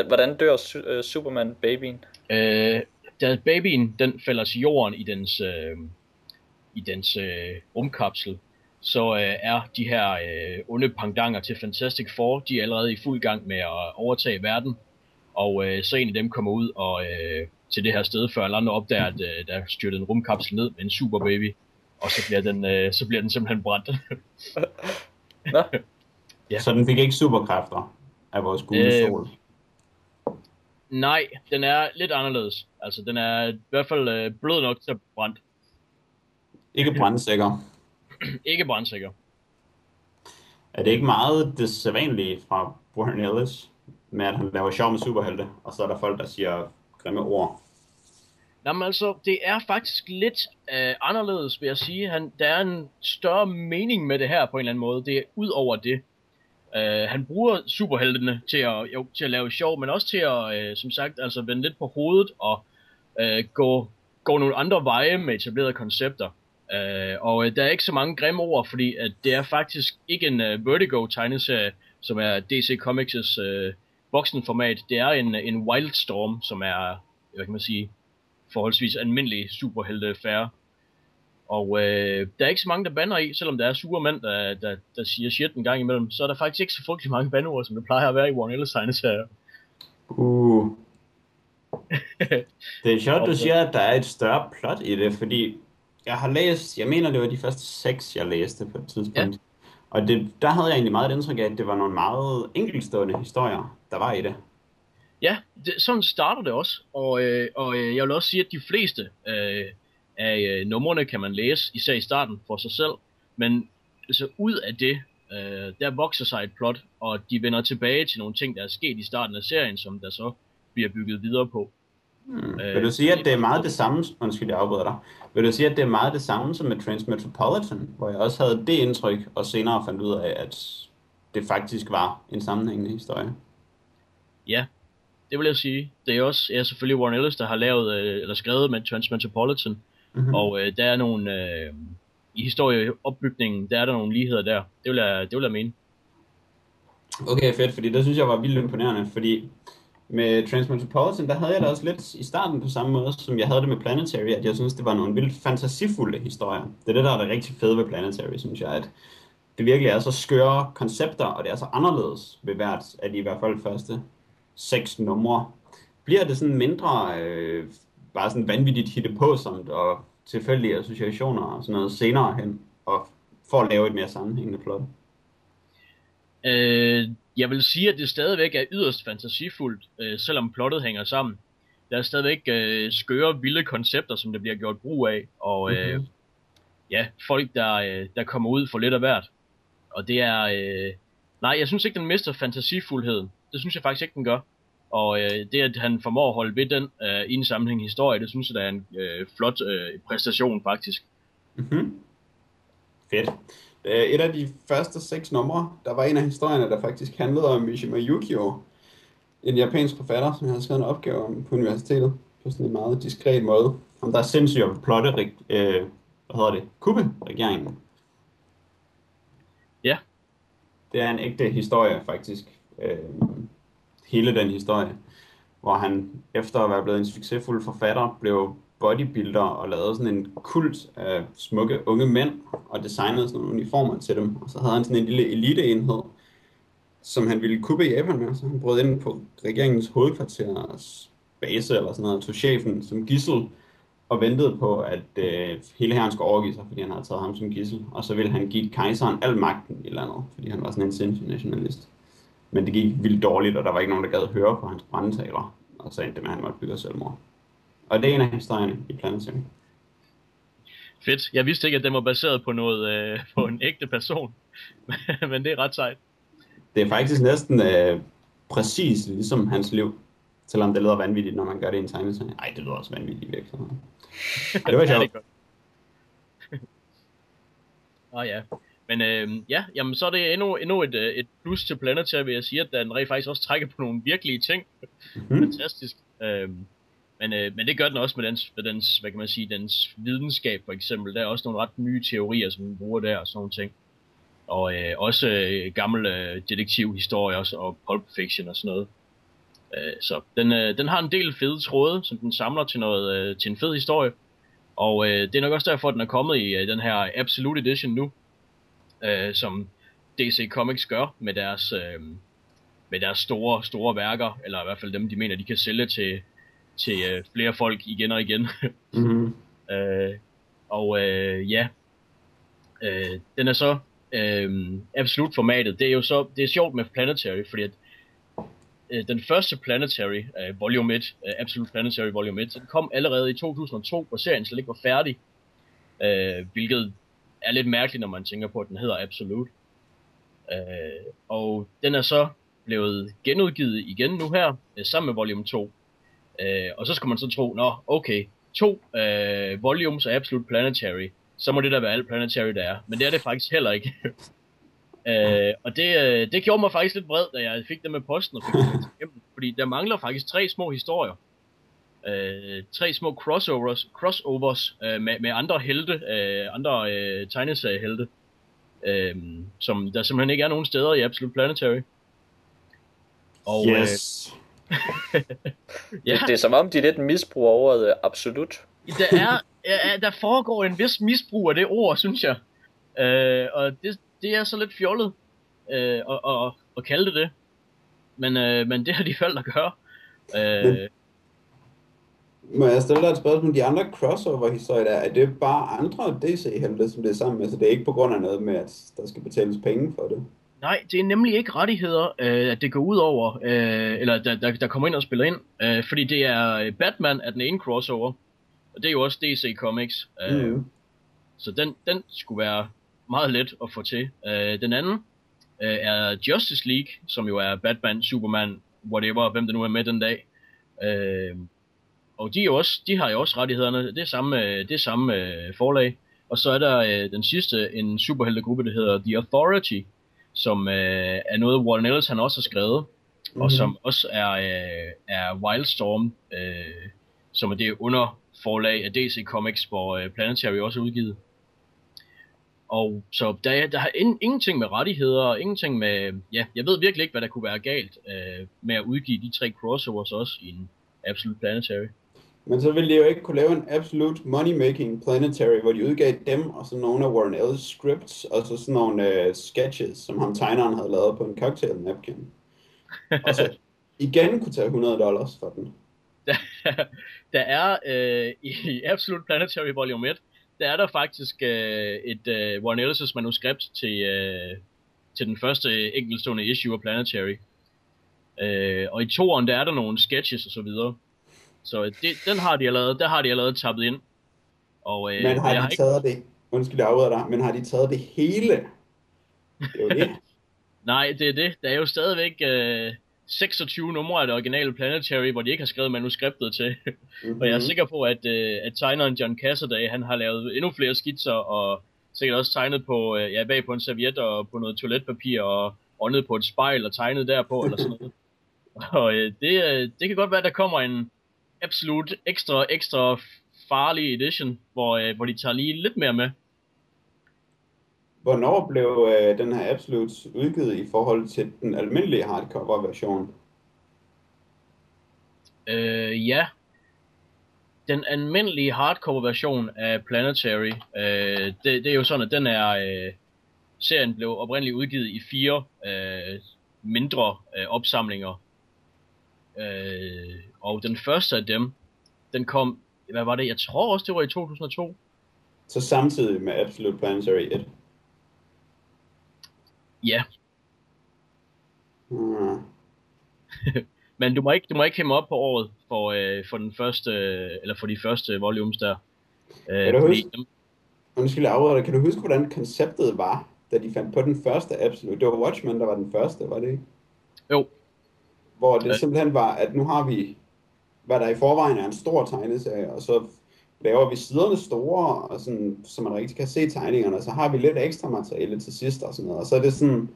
Hvordan dør su- Superman-babyen? Øh, da babyen den falder til jorden i dens, øh, i dens øh, rumkapsel, så øh, er de her øh, onde pendanter til Fantastic Four, de er allerede i fuld gang med at overtage verden. Og øh, så en af dem kommer ud og, øh, til det her sted, før alle andre opdager, at øh, der er styrtet en rumkapsel ned med en superbaby. Og så bliver den, øh, så bliver den simpelthen brændt. Nå. Ja. Så den fik ikke superkræfter af vores gule øh, sol? Nej, den er lidt anderledes. Altså, den er i hvert fald øh, blød nok til at brænde. Ikke brændsikker. Ikke brændsikker. Er det ikke meget det sædvanlige fra Warren Ellis, med at han laver sjov med superhelte, og så er der folk, der siger grimme ord? Jamen altså, det er faktisk lidt øh, anderledes, vil jeg sige. Han, der er en større mening med det her på en eller anden måde. Det er ud over det. Uh, han bruger superheltene til at, jo, til at lave sjov, men også til at, uh, som sagt, altså vende lidt på hovedet og uh, gå, gå nogle andre veje med etablerede koncepter. Uh, og uh, der er ikke så mange grimme ord, fordi at det er faktisk ikke en uh, Vertigo-tegneserie, som er D C Comics' uh, voksenformat. Det er en, en Wildstorm, som er, hvad kan man sige, forholdsvis almindelig superhelte-færre. Og øh, der er ikke så mange, der bander i, selvom der er sure mænd, der, der, der siger shit en gang imellem. Så er der faktisk ikke så frygtelig mange bandeord, som det plejer at være i Warren Ellis tegneserier. Uh. Det er sjovt, du siger, at der er et større plot i det, fordi jeg har læst, jeg mener det var de første seks, jeg læste på et tidspunkt. Ja. Og det, der havde jeg egentlig meget et indtryk af, at det var nogle meget enkeltstående historier, der var i det. Ja, det, sådan starter det også. Og, øh, og øh, jeg vil også sige, at de fleste... Øh, af øh, numrene kan man læse, især i starten, for sig selv. Men altså, ud af det, øh, der vokser sig et plot, og de vender tilbage til nogle ting, der er sket i starten af serien, som der så bliver bygget videre på. Hmm. Øh, Vil du sige, at det er meget det samme... Undskyld, jeg afbryder dig. Vil du sige, at det er meget det samme som med Transmetropolitan, hvor jeg også havde det indtryk, og senere fandt ud af, at det faktisk var en sammenhængende historie? Ja, det vil jeg sige. Det er også jeg er selvfølgelig Warren Ellis, der har lavet, øh, eller skrevet med Transmetropolitan. Mm-hmm. Og øh, der er nogle, øh, i historieopbygningen, der er der nogle ligheder der. Det vil jeg, det vil jeg mene. Okay, fedt, fordi det synes jeg var vildt imponerende, fordi med Transmetropolitan, der havde jeg da også lidt i starten på samme måde, som jeg havde det med Planetary, at jeg synes, det var nogle vildt fantasifulde historier. Det er det, der er det rigtig fede ved Planetary, synes jeg, at det virkelig er så skøre koncepter, og det er så anderledes ved hvert af de i hvert fald første seks numre. Bliver det sådan mindre øh, bare sådan vanvittigt hittepåsomt og tilfældige associationer og sådan noget senere hen, og for at lave et mere sammenhængende plot? Øh, jeg vil sige, at det stadigvæk er yderst fantasifuldt, øh, selvom plottet hænger sammen. Der er stadigvæk øh, skøre, vilde koncepter, som der bliver gjort brug af, og øh, mm-hmm. ja, folk, der, øh, der kommer ud for lidt af hvert. Og det er... Øh, nej, jeg synes ikke, den mister fantasifuldheden. Det synes jeg faktisk ikke, den gør. Og øh, det, at han formår at holde ved den øh, i en sammenhæng historie, det synes jeg, der er en øh, flot øh, præstation, faktisk. Mm-hmm. Fedt. Et af de første seks numre, der var en af historierne, der faktisk handlede om Mishima Yukio, en japansk forfatter, som jeg havde skrevet en opgave om på universitetet, på sådan en meget diskret måde. Om der er sindssygt at plotte, øh, hvad hedder det, Kube-regeringen. Ja. Det er en ægte historie, faktisk. Øh, hele den historie, hvor han efter at være blevet en succesfuld forfatter, blev bodybuilder og lavede sådan en kult af smukke unge mænd og designede sådan nogle uniformer til dem. Og så havde han sådan en lille eliteenhed, som han ville kuppe i Japan med, så han brød ind på regeringens hovedkvarters base eller sådan noget, og tog chefen som gidsel og ventede på, at øh, hele hæren skulle overgive sig, fordi han havde taget ham som gidsel. Og så ville han give kejseren al magten i landet, fordi han var sådan en sindssyg nationalist. Men det gik vildt dårligt, og der var ikke nogen, der gad høre på hans brandtaler, og så endte det med, at han måtte bygge selvmord. Og det er en af historierne i Planetary. Fedt. Jeg vidste ikke, at den var baseret på noget øh, på en ægte person. Men det er ret sejt. Det er faktisk næsten øh, præcis ligesom hans liv. Selvom det lyder vanvittigt, når man gør det i en tegneserie. Ej, det lyder også vanvittigt væk. Ja, det var sjovt. Åh ja. Men øh, ja, jamen, så er det endnu, endnu et, et plus til Planetary, vil jeg sige, at den rent faktisk også trækker på nogle virkelige ting. Mm-hmm. Fantastisk. Øh, Men, øh, men det gør den også med dens, med dens, hvad kan man sige, dens videnskab for eksempel. Der er også nogle ret nye teorier, som den bruger der og sådan nogle ting. Og øh, også øh, gamle øh, detektivhistorier også, og pulp fiction og sådan noget. Øh, så den, øh, den har en del fede tråde, som den samler til, noget, øh, til en fed historie. Og øh, det er nok også derfor, at den er kommet i øh, den her Absolute Edition nu. Øh, som D C Comics gør med deres, øh, med deres store, store værker. Eller i hvert fald dem, de mener, de kan sælge til... til øh, flere folk igen og igen. Mm-hmm. øh, og øh, ja, øh, den er så øh, absolut formatet. Det er jo så, det er sjovt med Planetary, fordi at, øh, den første Planetary øh, Volume et, øh, Absolute Planetary Volume et, den kom allerede i to tusind og to, hvor serien slet ikke var færdig, øh, hvilket er lidt mærkeligt, når man tænker på, at den hedder Absolute. Øh, og den er så blevet genudgivet igen nu her, øh, sammen med Volume to. Øh, og så skal man så tro, nå, okay, to øh, volumes af Absolute Planetary, så må det der være alt Planetary, der er. Men det er det faktisk heller ikke. øh, og det, øh, det gjorde mig faktisk lidt vred, da jeg fik det med posten og fik det igennem, fordi der mangler faktisk tre små historier. Øh, tre små crossovers, crossovers øh, med, med andre helte, øh, andre øh, tegneseriehelte, øh, som der simpelthen ikke er nogen steder i Absolute Planetary. Og, yes. Øh, ja. det, det er som om de lidt misbruger ordet absolut. der, er, ja, der foregår en vis misbrug af det ord, synes jeg. øh, Og det, det er så lidt fjollet øh, og, og, og kalde det det, men, øh, men det har de valgt at gøre. øh, Må jeg stille dig et spørgsmål? De andre crossover-historier der, er det bare andre D C-helte, som det er sammen med? Så det er ikke på grund af noget med, at der skal betales penge for det? Nej, det er nemlig ikke rettigheder, øh, at det går ud over, øh, eller der, der, der kommer ind og spiller ind, øh, fordi det er Batman af den ene crossover, og det er jo også D C Comics, øh, mm. så den, den skulle være meget let at få til. Øh, den anden øh, er Justice League, som jo er Batman, Superman, whatever, hvem der nu er med den dag, øh, og de, er også, de har jo også rettighederne, det er samme, det er samme øh, forlag, og så er der øh, den sidste, en superheltegruppe, der hedder The Authority, som øh, er noget, Warren Ellis han også har skrevet, mm-hmm. og som også er, øh, er Wildstorm, øh, som er det underforlag af D C Comics, hvor øh, Planetary også er udgivet. Og så der, der er in, ingenting med rettigheder, og ingenting med, ja, jeg ved virkelig ikke, hvad der kunne være galt øh, med at udgive de tre crossovers også i en Absolute Planetary. Men så ville de jo ikke kunne lave en absolute money-making planetary, hvor de udgav dem og så nogle af Warren Ellis' scripts, og så sådan nogle uh, sketches, som ham tegneren havde lavet på en cocktail-napkin. Og så igen kunne tage hundrede dollars for den. Der, der er øh, i Absolute Planetary Volume et, der er der faktisk øh, et øh, Warren Ellis' manuskript til, øh, til den første enkeltstående issue af Planetary. Øh, og i toeren, der er der nogle sketches og så videre. Så det, den har de allerede, der har de allerede tappet ind. Og, øh, men har de taget ikke... det? Undskyld, jeg afbryder dig, men har de taget det hele? Det er jo det. Nej, det er det. Der er jo stadigvæk øh, seksogtyve numre af det originale Planetary, hvor de ikke har skrevet manuskriptet til. Mm-hmm. Og jeg er sikker på, at, øh, at tegneren John Cassaday, han har lavet endnu flere skitser, og sikkert også tegnet på, øh, ja, bag på en serviet og på noget toiletpapir, og åndet på et spejl og tegnet derpå, eller sådan noget. Og øh, det, øh, det kan godt være, at der kommer en absolut ekstra, ekstra farlig edition, hvor, øh, hvor de tager lige lidt mere med. Hvornår blev øh, den her absolut udgivet i forhold til den almindelige hardcover-version? Øh, ja. Den almindelige hardcover-version af Planetary, øh, det, det er jo sådan, at den er, øh, serien blev oprindeligt udgivet i fire øh, mindre øh, opsamlinger. Øh, og den første af dem, den kom, hvad var det, jeg tror også det var i to tusind og to. Så samtidig med Absolute Planetary et? Ja. Mm. Men du må ikke, du må ikke hæmme op på året for, øh, for den første, eller for de første volumes der. Øh, kan du huske, dem... undskyld, Aura, kan du huske, hvordan konceptet var, da de fandt på den første Absolute? Det var Watchmen, der var den første, var det ikke? Jo. Hvor det simpelthen var, at nu har vi, hvad der i forvejen er en stor tegneserie, og så laver vi siderne store, og sådan, så man rigtig kan se tegningerne, og så har vi lidt ekstra materiale til sidst og sådan noget. Og så er det sådan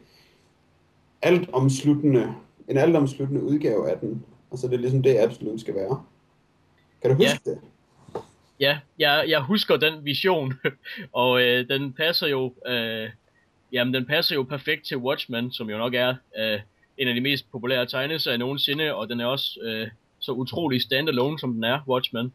altomsluttende, en altomsluttende udgave af den, og så er det ligesom det, absolut skal være. Kan du huske ja. det? Ja, jeg, jeg husker den vision, og øh, den passer jo øh, jamen, den passer jo perfekt til Watchmen, som jo nok er... Øh, en af de mest populære tegneserier nogensinde, og den er også øh, så utrolig standalone, som den er, Watchmen.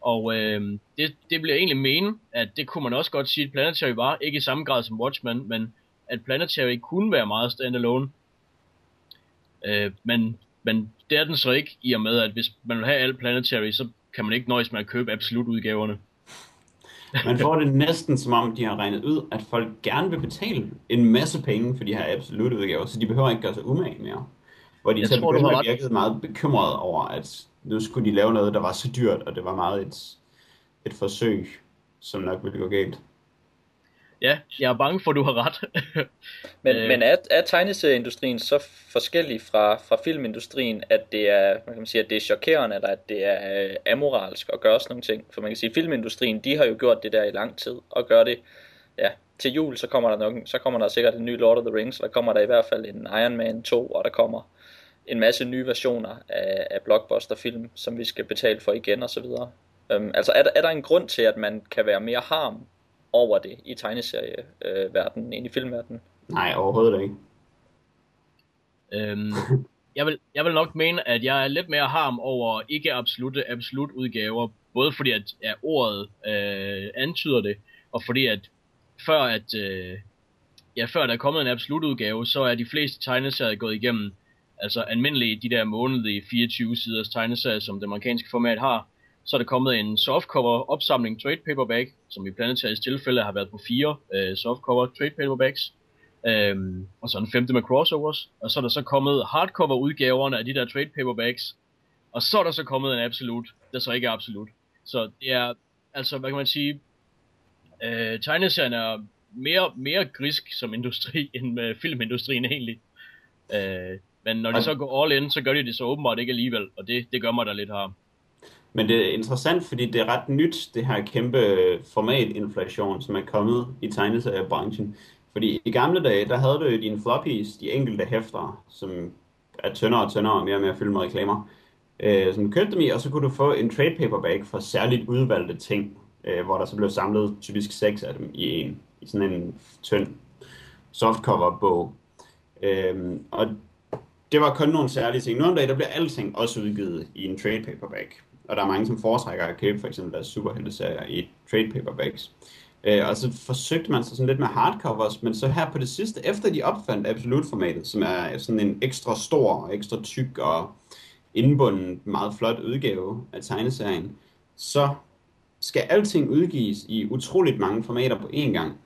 Og øh, det, det bliver egentlig mene, at det kunne man også godt sige, at Planetary var, ikke i samme grad som Watchmen, men at Planetary kunne være meget standalone. Øh, men, men det er den så ikke, i og med, at hvis man vil have alle Planetary, så kan man ikke nøjes med at købe absolut udgaverne. Man får det næsten som om, de har regnet ud, at folk gerne vil betale en masse penge for de her absolutte udgaver, så de behøver ikke gøre sig umage mere. Hvor de jeg så tror, begynder at virke meget bekymrede over, at nu skulle de lave noget, der var så dyrt, og det var meget et, et forsøg, som nok ville gå galt. Ja, jeg er bange for, at du har ret. men, men er, er tegneserieindustrien så forskellig fra, fra filmindustrien, at det er, man kan sige, at det er chokerende, eller at det er øh, amoralsk at gøre sådan nogle ting? For man kan sige, at filmindustrien, de har jo gjort det der i lang tid, og gør det, ja, til jul, så kommer der nok, så kommer der sikkert en ny Lord of the Rings, og der kommer der i hvert fald en Iron Man to, og der kommer en masse nye versioner af, af blockbusterfilm, som vi skal betale for igen, og så videre. Øhm, altså, er der, er der en grund til, at man kan være mere harm over det i tegneserieverdenen, øh, end i filmverdenen? Nej, overhovedet ikke. Øhm, jeg, vil, jeg vil nok mene, at jeg er lidt mere harm over ikke absolutte absolut udgaver, både fordi at ja, ordet øh, antyder det, og fordi at før at øh, ja, før der er kommet en absolut udgave, så er de fleste tegneserier gået igennem, altså almindelige de der månedlige fireogtyve siders tegneserier, som det amerikanske format har. Så er der kommet en softcover opsamling trade paperback, som i Planetaries tilfælde har været på fire øh, softcover trade paperbacks, øhm, og så en femte med crossovers, og så er der så kommet hardcover udgaverne af de der trade paperbacks, og så er der så kommet en absolut, der så ikke er absolut. Så det er, altså hvad kan man sige, øh, tegneserien er mere, mere grisk som industri, end øh, filmindustrien egentlig. Øh, men når de så går all in, så gør de det så åbenbart ikke alligevel, og det, det gør mig da lidt harm. Men det er interessant, fordi det er ret nyt, det her kæmpe formatinflation, som er kommet i tegneseriebranchen. Fordi i gamle dage, der havde du jo dine floppies, de enkelte hæfter, som er tyndere og tyndere og mere og mere fyldt med reklamer, øh, som du købte dem i, og så kunne du få en trade paperback for særligt udvalgte ting, øh, hvor der så blev samlet typisk seks af dem i en, i sådan en tynd softcover-bog. Øh, og det var kun nogle særlige ting. Nu om dagen, der bliver alting også udgivet i en trade paperback. og der er mange, som foretrækker at købe for eksempel deres superhelteserier i trade paperbacks. Øh, og så forsøgte man sig sådan lidt med hardcovers, men så her på det sidste, efter de opfandt Absolute-formatet, som er sådan en ekstra stor og ekstra tyk og indbunden, meget flot udgave af tegneserien, så skal alting udgives i utroligt mange formater på én gang.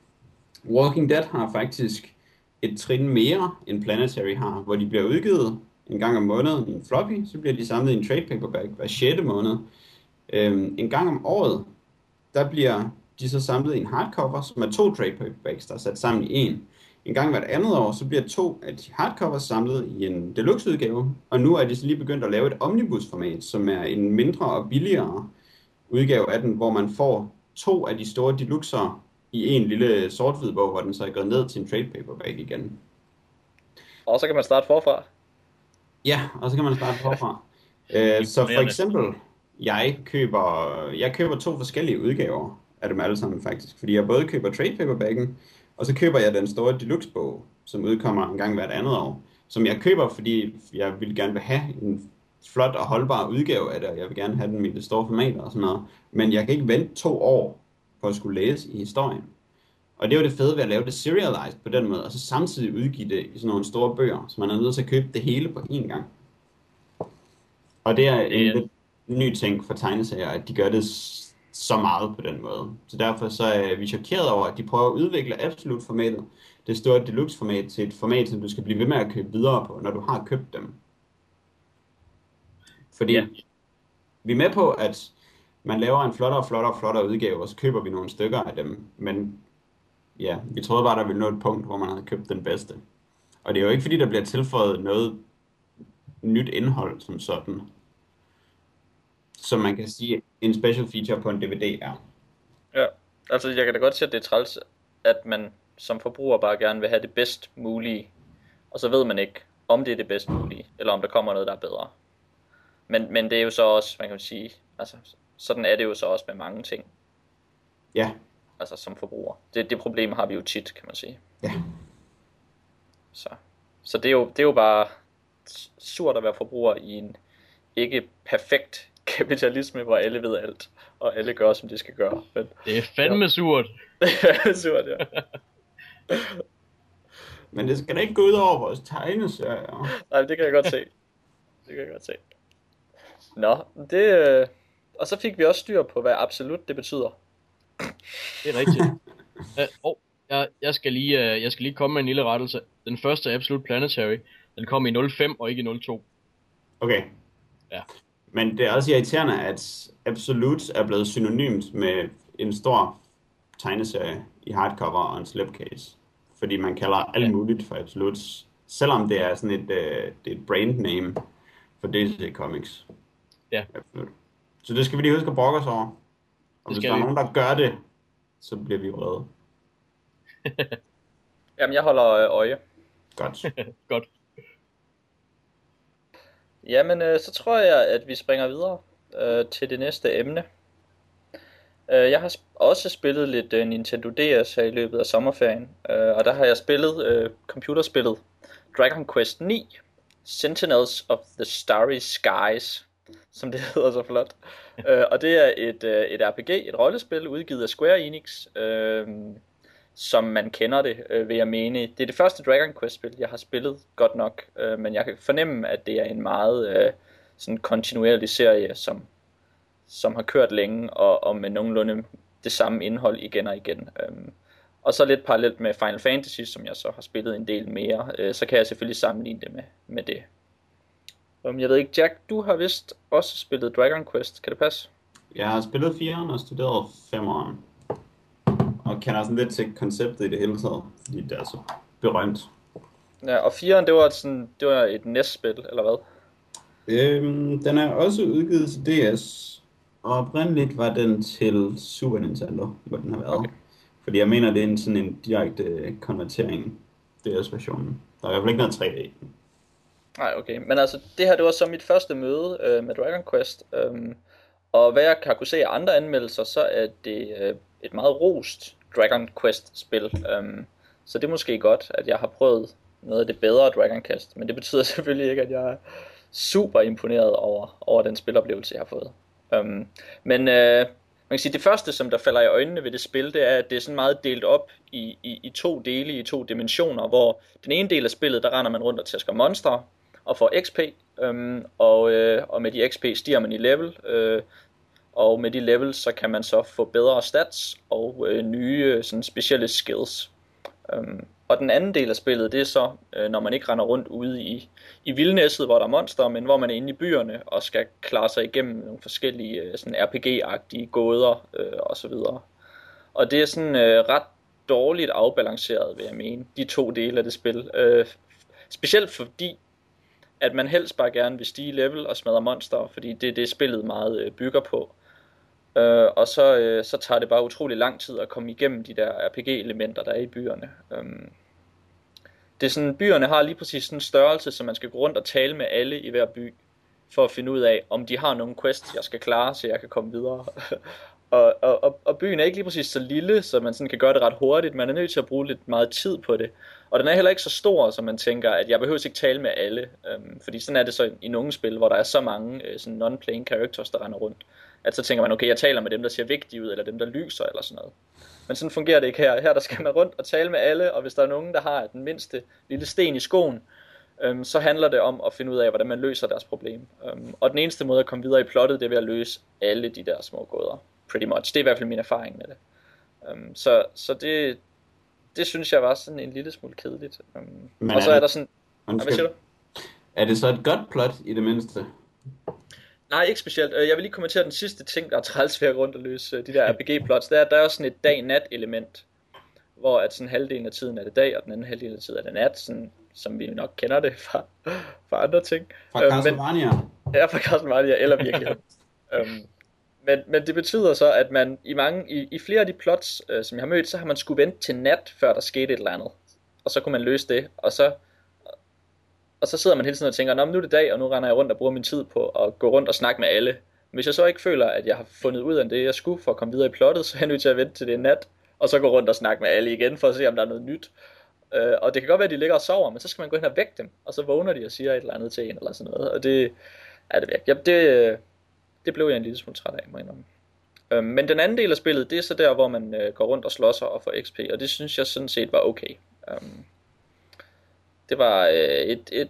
Walking Dead har faktisk et trin mere, end Planetary har, hvor de bliver udgivet en gang om måneden i en floppy, så bliver de samlet i en trade paperback hver sjette måned. Øhm, en gang om året, der bliver de så samlet i en hardcover, som er to trade paperbacks, der er sat sammen i en. En gang hvert andet år, så bliver to af de hardcovers samlet i en deluxe udgave, og nu er de så lige begyndt at lave et omnibusformat, som er en mindre og billigere udgave af den, hvor man får to af de store deluxer i en lille sort-hvid bog, hvor den så er gået ned til en trade paperback igen. Og så kan man starte forfra. Ja, og så kan man starte forfra. Æ, så for eksempel, jeg køber, jeg køber to forskellige udgaver af dem alle sammen faktisk, fordi jeg både køber trade paperbacken, og så køber jeg den store deluxe-bog, som udkommer en gang hvert andet år, som jeg køber, fordi jeg ville gerne vil have en flot og holdbar udgave af det, og jeg vil gerne have den i det store format og sådan noget, men jeg kan ikke vente to år på at skulle læse i historien. Og det er jo det fede ved at lave det serialized på den måde, og så samtidig udgive det i sådan nogle store bøger, så man er nødt til at købe det hele på én gang. Og det er en ny ting for tegneserier, at de gør det så meget på den måde. Så derfor så er vi chokeret over, at de prøver at udvikle Absolute-formatet, det store deluxe-format, til et format, som du skal blive ved med at købe videre på, når du har købt dem. Fordi ja. Vi er med på, at man laver en flottere og flottere og flottere udgave, og så køber vi nogle stykker af dem. Men ja, vi troede bare, der ville nå et punkt, hvor man havde købt den bedste. Og det er jo ikke, fordi der bliver tilføjet noget nyt indhold som sådan, som man kan sige en special feature på en D V D er. Ja, altså jeg kan da godt se, at det er træls, at man som forbruger bare gerne vil have det bedst mulige, og så ved man ikke, om det er det bedst mulige, eller om der kommer noget, der er bedre. Men, men det er jo så også, man kan sige, altså sådan er det jo så også med mange ting. Ja. Altså som forbruger. Det, det problem har vi jo tit, kan man sige. Ja. Så, så det, er jo, det er jo bare surt at være forbruger i en ikke perfekt kapitalisme, hvor alle ved alt, og alle gør, som de skal gøre. Men, det er fandme ja. surt. Det er surt, ja. Men det skal da ikke gå ud over vores tegneserier. Nej, det kan jeg godt se. Det kan jeg godt se. Nå, det... Og så fik vi også styr på, hvad absolut det betyder. Det er rigtigt. Åh, uh, oh, jeg, jeg, skal lige, uh, jeg skal lige komme med en lille rettelse. Den første Absolute Planetary, den kom i nul fem og ikke i nul to. Okay. Ja. Men det er også irriterende, at Absolute er blevet synonymt med en stor tegneserie i hardcover og en slipcase. Fordi man kalder alt muligt for Absolute, selvom det er sådan et, uh, det er et brand name for D C Comics. Ja. Absolut. Så det skal vi lige huske at brokke os over. Og hvis der er nogen, der gør det, så bliver vi vrede. Jamen, jeg holder øje. Godt. Godt. Jamen, øh, så tror jeg, at vi springer videre øh, til det næste emne. Øh, jeg har sp- også spillet lidt øh, Nintendo D S her i løbet af sommerferien. Øh, og der har jeg spillet øh, computerspillet Dragon Quest ni, Sentinels of the Starry Skies, som det hedder så flot. øh, og det er et, øh, et R P G, et rollespil, udgivet af Square Enix, øh, som man kender det, øh, vil jeg mene. Det er det første Dragon Quest-spil, jeg har spillet, godt nok, øh, men jeg kan fornemme, at det er en meget øh, sådan kontinuerlig serie, som, som har kørt længe, og, og med nogenlunde det samme indhold igen og igen. Øh, og så lidt parallelt med Final Fantasy, som jeg så har spillet en del mere, øh, så kan jeg selvfølgelig sammenligne det med, med det. Jeg ved ikke, Jack, du har vist også spillet Dragon Quest, kan det passe? Jeg har spillet fireren og studeret femeren, og kender sådan lidt til konceptet i det hele taget, fordi det er så berømt. Ja, og fireren, det var, sådan, det var et N E S-spil, eller hvad? Øhm, den er også udgivet til D S, og oprindeligt var den til Super Nintendo, hvor den har været. Okay. Fordi jeg mener, det er en, sådan en direkte konvertering, D S-versionen. Der er i hvert fald ikke noget tre D i den. Nej, okay. Men altså, det her, det var så mit første møde øh, med Dragon Quest. Øhm, og hvad jeg kan kunne se af andre anmeldelser, så er det øh, et meget rost Dragon Quest-spil. Øhm, så det er måske godt, at jeg har prøvet noget af det bedre Dragon Quest. Men det betyder selvfølgelig ikke, at jeg er super imponeret over, over den spiloplevelse, jeg har fået. Um, men øh, man kan sige, det første, som der falder i øjnene ved det spil, det er, at det er sådan meget delt op i, i, i to dele, i to dimensioner, hvor den ene del af spillet, der render man rundt og tæsker monstre og får X P, øhm, og, øh, og med de X P stiger man i level, øh, og med de levels, så kan man så få bedre stats og øh, nye sådan specielle skills. Øhm, og den anden del af spillet, det er så, øh, når man ikke render rundt ude i, i vildnæsset, hvor der er monster, men hvor man er inde i byerne og skal klare sig igennem nogle forskellige øh, sådan R P G-agtige gåder øh, osv. Og det er sådan øh, ret dårligt afbalanceret, vil jeg mene, de to dele af det spil. Øh, specielt fordi at man helst bare gerne vil stige level og smadre monster, fordi det er det, spillet meget bygger på. Øh, og så, øh, så tager det bare utrolig lang tid at komme igennem de der R P G-elementer, der er i byerne. Øhm, det er sådan, byerne har lige præcis sådan en størrelse, så man skal gå rundt og tale med alle i hver by, for at finde ud af, om de har nogle quests, jeg skal klare, så jeg kan komme videre. og, og, og byen er ikke lige præcis så lille, så man sådan kan gøre det ret hurtigt. Man er nødt til at bruge lidt meget tid på det. Og den er heller ikke så stor, så man tænker, at jeg behøver ikke tale med alle. Øhm, fordi sådan er det så i nogle spil, hvor der er så mange øh, sådan non-playing characters, der render rundt. At så tænker man, okay, jeg taler med dem, der ser vigtige ud, eller dem, der lyser, eller sådan noget. Men sådan fungerer det ikke her. Her der skal man rundt og tale med alle, og hvis der er nogen, der har den mindste lille sten i skoen, øhm, så handler det om at finde ud af, hvordan man løser deres problem. Øhm, og den eneste måde at komme videre i plottet, det er ved at løse alle de der små gåder. Pretty much. Det er i hvert fald min erfaring med det. Øhm, så så det... Det synes jeg var sådan en lille smule kedeligt. Men og så er, det, er der sådan... Ja, hvad siger du? Er det så et godt plot i det mindste? Nej, ikke specielt. Jeg vil lige kommentere den sidste ting, der er træls ved at rundt og løse de der R P G-plots. Der er, der er sådan et dag-nat-element, hvor at sådan halvdelen af tiden er det dag, og den anden halvdelen af tiden er det nat, sådan, som vi nok kender det fra, fra andre ting. Fra øhm, Castlevania. Ja, fra Castlevania, eller virkelig. øhm, Men, men det betyder så, at man i, mange, i, i flere af de plots, øh, som jeg har mødt, så har man skulle vente til nat, før der skete et eller andet. Og så kunne man løse det. Og så, og så sidder man hele tiden og tænker, nå, nu er det dag, og nu render jeg rundt og bruger min tid på at gå rundt og snakke med alle. Hvis jeg så ikke føler, at jeg har fundet ud af det, jeg skulle for at komme videre i plottet, så er jeg nødt til at vente til det er nat, og så gå rundt og snakke med alle igen, for at se, om der er noget nyt. Øh, og det kan godt være, at de ligger og sover, men så skal man gå hen og vække dem, og så vågner de og siger et eller andet til en, eller sådan noget. Og det er det væk. Ja, det... Det blev jeg en lille smule træt af, må jeg indrømme. Øhm, men den anden del af spillet, det er så der, hvor man øh, går rundt og slår sig og får X P, og det synes jeg sådan set var okay. Øhm, det var øh, et, et,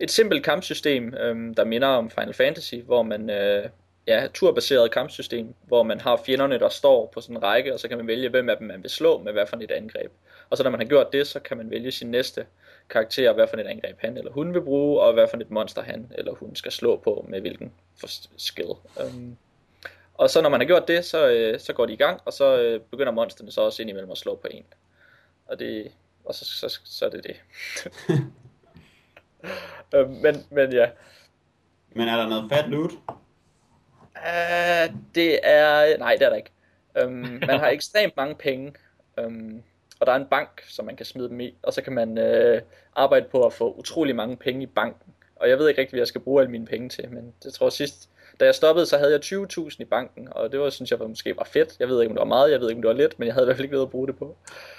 et simpelt kampsystem, øh, der minder om Final Fantasy, hvor man, øh, ja, turbaseret kampsystem, hvor man har fjenderne, der står på sådan en række, og så kan man vælge, hvem af dem man vil slå med hvad for et angreb. Og så når man har gjort det, så kan man vælge sin næste karakter, hvad for et angreb han eller hun vil bruge, og hvad for et monster han eller hun skal slå på med hvilken skill. Um, og så når man har gjort det, så, øh, så går de i gang, og så øh, begynder monsterne så også indimellem at slå på en. Og, det, og så, så, så er det det. um, men, men ja. Men er der noget fat loot? Uh, det er... Nej, det er der ikke. Um, man har ekstremt mange penge. Um, Og der er en bank, som man kan smide dem i, og så kan man øh, arbejde på at få utrolig mange penge i banken. Og jeg ved ikke rigtig, hvad jeg skal bruge alle mine penge til, men jeg tror sidst, da jeg stoppede, så havde jeg tyve tusind i banken, og det var, synes jeg, måske var fedt. Jeg ved ikke, om det var meget, jeg ved ikke, om det var lidt, men jeg havde i hvert fald ikke ved at bruge det på.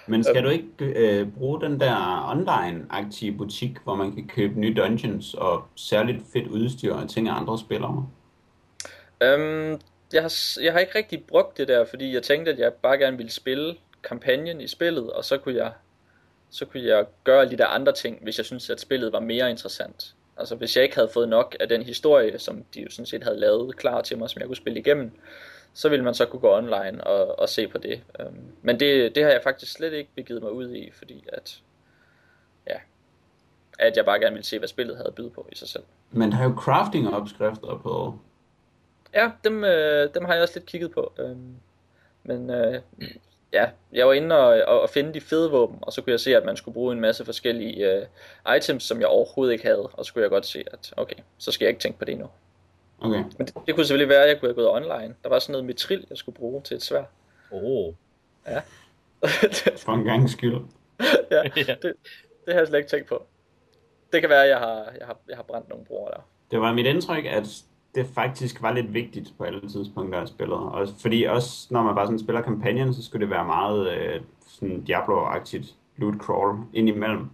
Men skal um, du ikke øh, bruge den der online-aktive butik, hvor man kan købe nye dungeons og særligt fedt udstyr og ting af andre spillere? Øhm, jeg, har, jeg har ikke rigtig brugt det der, fordi jeg tænkte, at jeg bare gerne ville spille kampagnen i spillet, og så kunne jeg så kunne jeg gøre alle de der andre ting, hvis jeg synes at spillet var mere interessant. Altså hvis jeg ikke havde fået nok af den historie, som de jo sådan set havde lavet klar til mig, som jeg kunne spille igennem, så ville man så kunne gå online og, og se på det. Men det, det har jeg faktisk slet ikke begivet mig ud i, fordi at ja, at jeg bare gerne ville se, hvad spillet havde at byde på i sig selv. Men der er jo crafting-opskrifter på. Ja, dem, dem har jeg også lidt kigget på. Men ja, jeg var inde og, og, og finde de fede våben, og så kunne jeg se, at man skulle bruge en masse forskellige øh, items, som jeg overhovedet ikke havde, og så kunne jeg godt se, at okay, så skal jeg ikke tænke på det endnu. Okay. Men det, det kunne selvfølgelig være, at jeg kunne have gået online. Der var sådan noget metril, jeg skulle bruge til et sværd. Åh. Oh. Ja. For en gangs skyld. Ja, det, det har jeg slet ikke tænkt på. Det kan være, at jeg har, jeg har, jeg har brændt nogle broer der. Det var mit indtryk, at det faktisk var lidt vigtigt på alle tidspunkter af spillet. Og fordi også når man bare sådan spiller kampagnen, så skulle det være meget øh, sådan Diablo-agtigt loot crawl indimellem.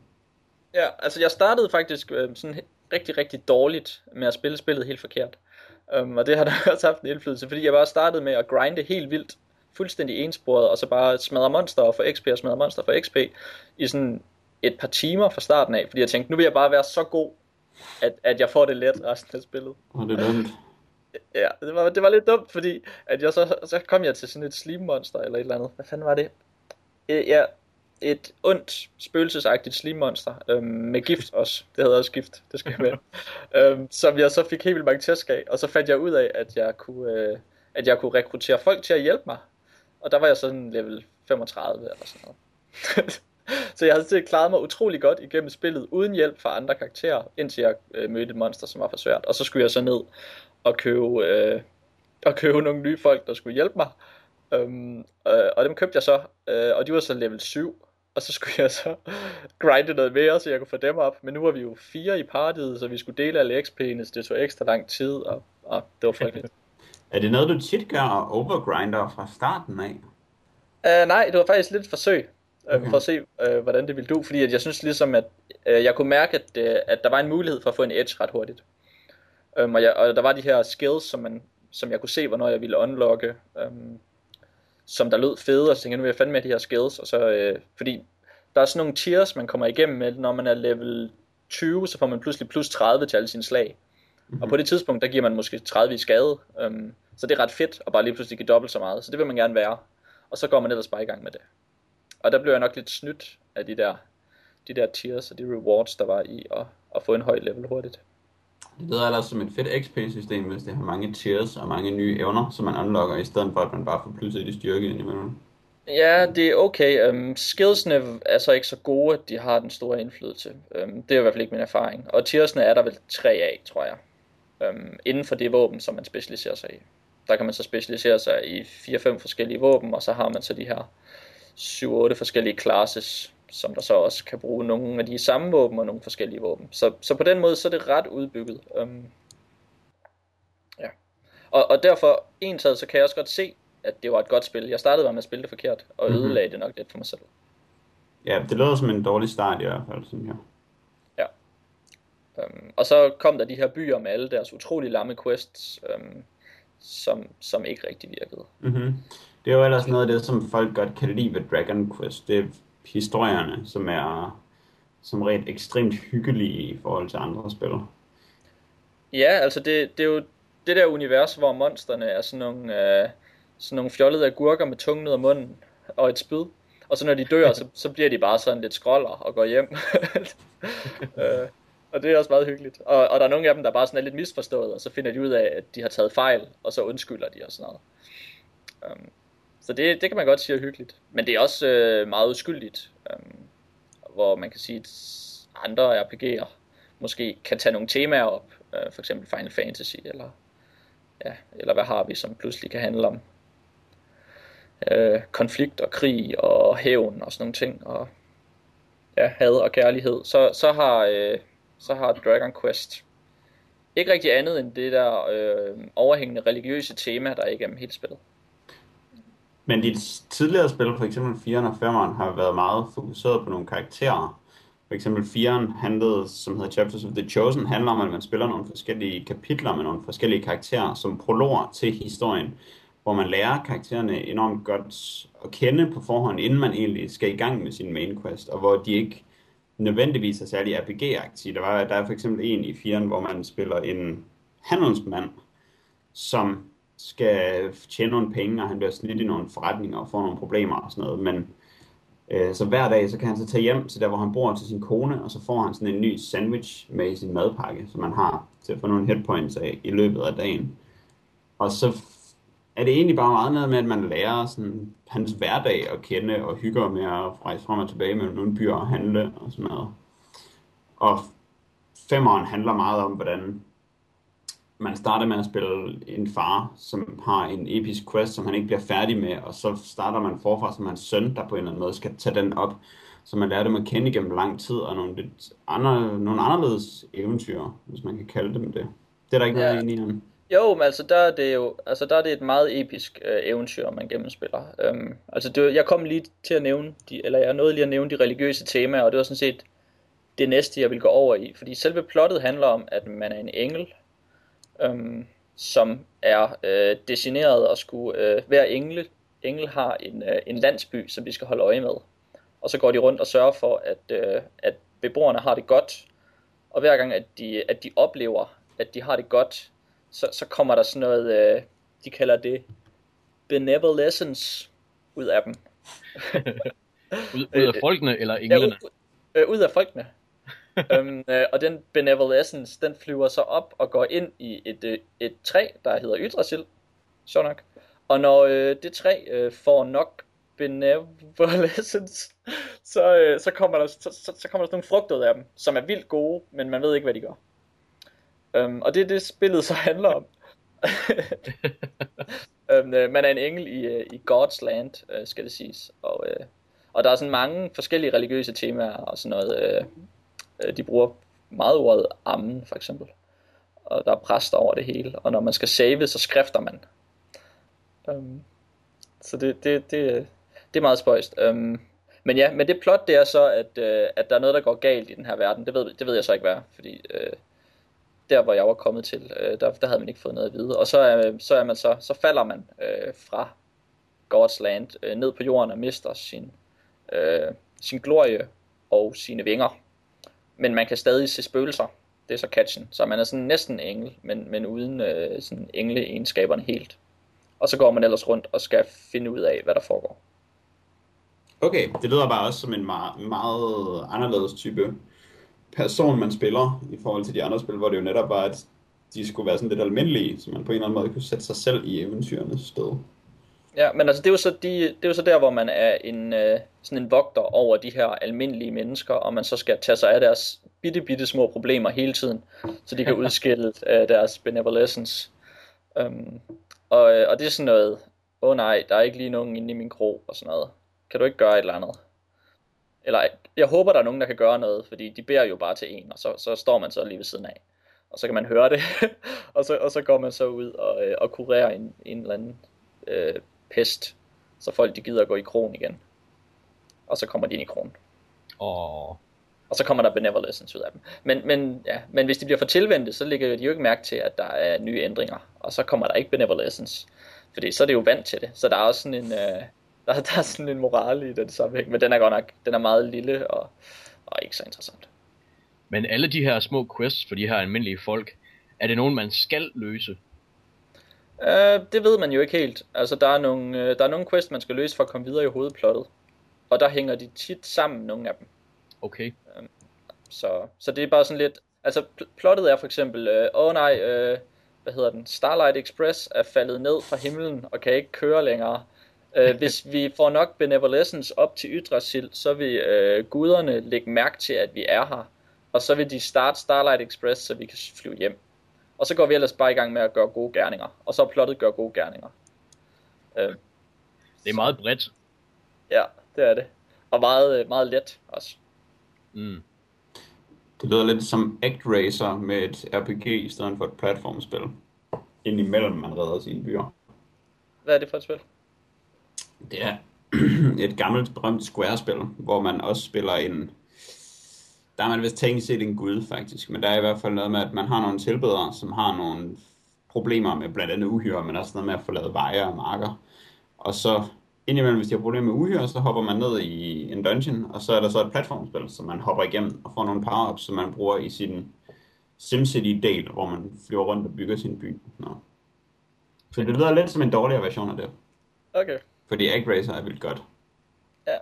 Ja, altså jeg startede faktisk øh, sådan rigtig, rigtig dårligt med at spille spillet helt forkert. Um, og det har da også haft en indflydelse, fordi jeg bare startede med at grinde helt vildt, fuldstændig ensporet, og så bare smadre monster og få X P og smadre monster og få X P i sådan et par timer fra starten af, fordi jeg tænkte, nu vil jeg bare være så god, at, at jeg får det let resten af spillet. Og det er dumt. Ja, det var, det var lidt dumt, fordi at jeg så, så kom jeg til sådan et slime monster eller et eller andet. Hvad fanden var det? Et, ja, et ondt, spøgelsesagtigt slime monster øhm, med gift også. Det hedder også gift, det skal jeg med. øhm, som jeg så fik helt vildt mange tæsk af, og så fandt jeg ud af, at jeg kunne, øh, at jeg kunne rekruttere folk til at hjælpe mig. Og der var jeg sådan level femogtredive eller sådan noget. Så jeg havde klaret mig utrolig godt igennem spillet, uden hjælp fra andre karakterer, indtil jeg øh, mødte et monster, som var for svært. Og så skulle jeg så ned og købe, øh, og købe nogle nye folk, der skulle hjælpe mig. Um, øh, og dem købte jeg så, øh, og de var så level syv. Og så skulle jeg så grinde noget mere, så jeg kunne få dem op. Men nu var vi jo fire i partiet, så vi skulle dele alle X P'erne, så det tog ekstra lang tid, og, og det var frygteligt. Er det noget, du tit gør og overgrinder fra starten af? Uh, nej, det var faktisk lidt et forsøg. Okay. For at se, øh, hvordan det ville du, fordi at jeg synes ligesom, at øh, jeg kunne mærke, at, øh, at der var en mulighed for at få en edge ret hurtigt. Øhm, og, jeg, og der var de her skills, som, man, som jeg kunne se, hvornår jeg ville unlocke, øhm, som der lød fede, og så tænkte jeg, nu vil jeg fandme med de her skills. Og så, øh, fordi der er sådan nogle tiers, man kommer igennem med, når man er level tyve, så får man pludselig plus tredive til alle sine slag. Mm-hmm. Og på det tidspunkt, der giver man måske tredive i skade, øhm, så det er ret fedt, og bare lige pludselig give dobbelt så meget, så det vil man gerne være. Og så går man ellers bare i gang med det. Og der blev jeg nok lidt snydt af de der, de der tiers og de rewards, der var i at, at få en høj level hurtigt. Det lyder ellers som et fedt X P-system, hvis det har mange tiers og mange nye evner, som man unlocker, i stedet for at man bare får pludselig styrke ind imellem. Ja, det er okay. Um, skillsene er så ikke så gode, at de har den store indflydelse. Um, det er i hvert fald ikke min erfaring. Og tiersene er der vel tre af, tror jeg. Um, inden for det våben, som man specialiserer sig i. Der kan man så specialisere sig i fire fem forskellige våben, og så har man så de her syv otte forskellige classes, som der så også kan bruge nogle af de samme våben og nogle forskellige våben. Så, så på den måde, så er det ret udbygget. Um, ja. Og, og derfor, en taget, så kan jeg også godt se, at det var et godt spil. Jeg startede bare med at spille det forkert, og mm-hmm. ødelagde det nok lidt for mig selv. Ja, det lød som en dårlig start i hvert fald, sådan her. Ja. Um, og så kom der de her byer med alle deres utrolig lamme quests, um, som, som ikke rigtig virkede. Mhm. Det er jo ellers noget af det, som folk godt kan lide ved Dragon Quest. Det er historierne, som er som rent ekstremt hyggelige i forhold til andre spil. Ja, altså det, det er jo det der univers, hvor monsterne er sådan nogle, øh, sådan nogle fjollede agurker med tunge ned af munden og et spyd. Og så når de dør, så, så bliver de bare sådan lidt skroller og går hjem. øh, og det er også meget hyggeligt. Og, og der er nogle af dem, der bare sådan er lidt misforstået, og så finder de ud af, at de har taget fejl, og så undskylder de og sådan noget. Um, Så det, det kan man godt sige er hyggeligt. Men det er også øh, meget uskyldigt. Øh, hvor man kan sige, at andre R P G'er måske kan tage nogle temaer op. Øh, for eksempel Final Fantasy. Eller, ja, eller hvad har vi, som pludselig kan handle om øh, konflikt og krig og hævn og sådan nogle ting. Og ja, had og kærlighed. Så, så, har, øh, så har Dragon Quest ikke rigtig andet end det der øh, overhængende religiøse tema, der er igennem hele spillet. Men de tidligere spil, for eksempel fireren og femeren, har været meget fokuseret på nogle karakterer. For eksempel fireren handlede, som hedder Chapters of the Chosen, handler om, at man spiller nogle forskellige kapitler med nogle forskellige karakterer, som prologer til historien, hvor man lærer karaktererne enormt godt at kende på forhånd, inden man egentlig skal i gang med sin main quest, og hvor de ikke nødvendigvis er særlig R P G-agtige. Der, var, der er for eksempel en i fireren, hvor man spiller en handelsmand, som skal tjene nogle penge, og han bliver slidt i nogle forretninger og får nogle problemer og sådan noget, men øh, så hver dag, så kan han så tage hjem til der, hvor han bor, til sin kone, og så får han sådan en ny sandwich med i sin madpakke, som man har til at få nogle hitpoints af i løbet af dagen. Og så er det egentlig bare meget noget med, at man lærer sådan hans hverdag at kende, og hygger med at rejse frem og tilbage mellem nogle byer og handle og sådan noget. Og femeren handler meget om, hvordan man starter med at spille en far, som har en episk quest, som han ikke bliver færdig med, og så starter man forfra som hans søn, der på en eller anden måde skal tage den op, så man lærer dem at kende igennem lang tid, og nogle, lidt andre, nogle anderledes eventyr, hvis man kan kalde dem det. Det er der ikke ja. Noget enig om. Jo, men altså der er det jo altså der er det et meget episk øh, eventyr, man gennemspiller. Øhm, altså det, jeg kom lige til at nævne, de, eller jeg nåede lige at nævne de religiøse temaer, og det var sådan set det næste, jeg vil gå over i, fordi selve plottet handler om, at man er en engel, Øhm, som er øh, designeret og skulle øh, hver engle, engle har en, øh, en landsby, som de skal holde øje med. Og så går de rundt og sørger for, at, øh, at beboerne har det godt. Og hver gang, at de, at de oplever, at de har det godt, så, så kommer der sådan noget, øh, de kalder det benevolence ud af dem. ud, ud af folkene eller englene? Ja, ud, øh, ud af folkene. øhm, øh, og den benevolence, den flyver så op og går ind i et, øh, et træ, der hedder Yggdrasil. Så nok. Og når øh, det træ øh, får nok benevolence, så, øh, så, kommer der, så, så, så kommer der sådan nogle frugter ud af dem, som er vildt gode, men man ved ikke, hvad de gør. Øhm, og det er det, spillet så handler om. øhm, øh, man er en engel i, øh, i God's land, øh, skal det siges. Og, øh, og der er sådan mange forskellige religiøse temaer og sådan noget. Øh, De bruger meget ordet ammen, for eksempel. Og der er præster over det hele. Og når man skal save, så skrifter man. Um, så det, det, det, det er meget spøjst. Um, men ja, men det plot, det er så, at, uh, at der er noget, der går galt i den her verden. Det ved, det ved jeg så ikke, hvad er. Fordi uh, der, hvor jeg var kommet til, uh, der, der havde man ikke fået noget at vide. Og så, uh, så, er man så, så falder man uh, fra God's land uh, ned på jorden og mister sin, uh, sin glorie og sine vinger. Men man kan stadig se spøgelser. Det er så catchen. Så man er sådan næsten engel, men, men uden øh, sådan engleegenskaberne helt. Og så går man ellers rundt og skal finde ud af, hvad der foregår. Okay, det lyder bare også som en meget, meget anderledes type person, man spiller, i forhold til de andre spil, hvor det jo netop var, at de skulle være sådan lidt almindelige, så man på en eller anden måde kunne sætte sig selv i eventyrenes sted. Ja, men altså det er jo så, de, det er jo så der, hvor man er en, øh, sådan en vogter over de her almindelige mennesker, og man så skal tage sig af deres bitte, bitte små problemer hele tiden, så de kan udskille øh, deres benevolence. Um, og, og det er sådan noget, åh oh, nej, der er ikke lige nogen inde i min krog og sådan noget. Kan du ikke gøre et eller andet? Eller jeg håber, der er nogen, der kan gøre noget, fordi de beder jo bare til en, og så, så står man så lige ved siden af. Og så kan man høre det, og, så, og så går man så ud og, øh, og kurerer en, en eller anden... Øh, pest, så folk de gider at gå i krogen igen. Og så kommer de ind i krogen. Oh. Og så kommer der benevolence ud af dem. Men, men, ja, men hvis de bliver for tilvendte, så lægger de jo ikke mærke til, at der er nye ændringer. Og så kommer der ikke benevolence. Fordi så er det jo vant til det. Så der er også sådan en, øh, der, der er sådan en moral i den sammenhæng. Men den er godt nok, den er meget lille og, og ikke så interessant. Men alle de her små quests for de her almindelige folk, er det nogen, man skal løse? Uh, det ved man jo ikke helt. Altså der er nogle, uh, der er nogle quests, man skal løse for at komme videre i hovedplottet. Og der hænger de tit sammen, nogle af dem. Okay. Uh, så, så det er bare sådan lidt... Altså pl- plottet er for eksempel... Åh uh, oh, nej, uh, hvad hedder den? Starlight Express er faldet ned fra himlen og kan ikke køre længere. Uh, hvis vi får nok benevolence op til Yggdrasil, så vil uh, guderne lægge mærke til, at vi er her. Og så vil de starte Starlight Express, så vi kan flyve hjem. Og så går vi ellers bare i gang med at gøre gode gerninger. Og så er plottet gør gode gerninger. Øh, det er meget bredt. Ja, det er det. Og meget, meget let også. Mm. Det lyder lidt som Egg Racer med et R P G i stedet for et platformspil. Indimellem man redder sine byer. Hvad er det for et spil? Det er et gammelt berømt Square-spil, hvor man også spiller en... Der er man vist teknisk set en gud, faktisk. Men der er i hvert fald noget med, at man har nogle tilbedere, som har nogle problemer med blandt andet uhyre, men også noget med at få lavet veje og marker. Og så indimellem, hvis de har problemer med uhyre, så hopper man ned i en dungeon, og så er der så et platformspil, som man hopper igennem og får nogle power-ups, som man bruger i sin SimCity-del, hvor man flyver rundt og bygger sin by. Nå. Så det lyder lidt som en dårligere version af det. Okay. Fordi Egg Racer er vildt godt. Ja.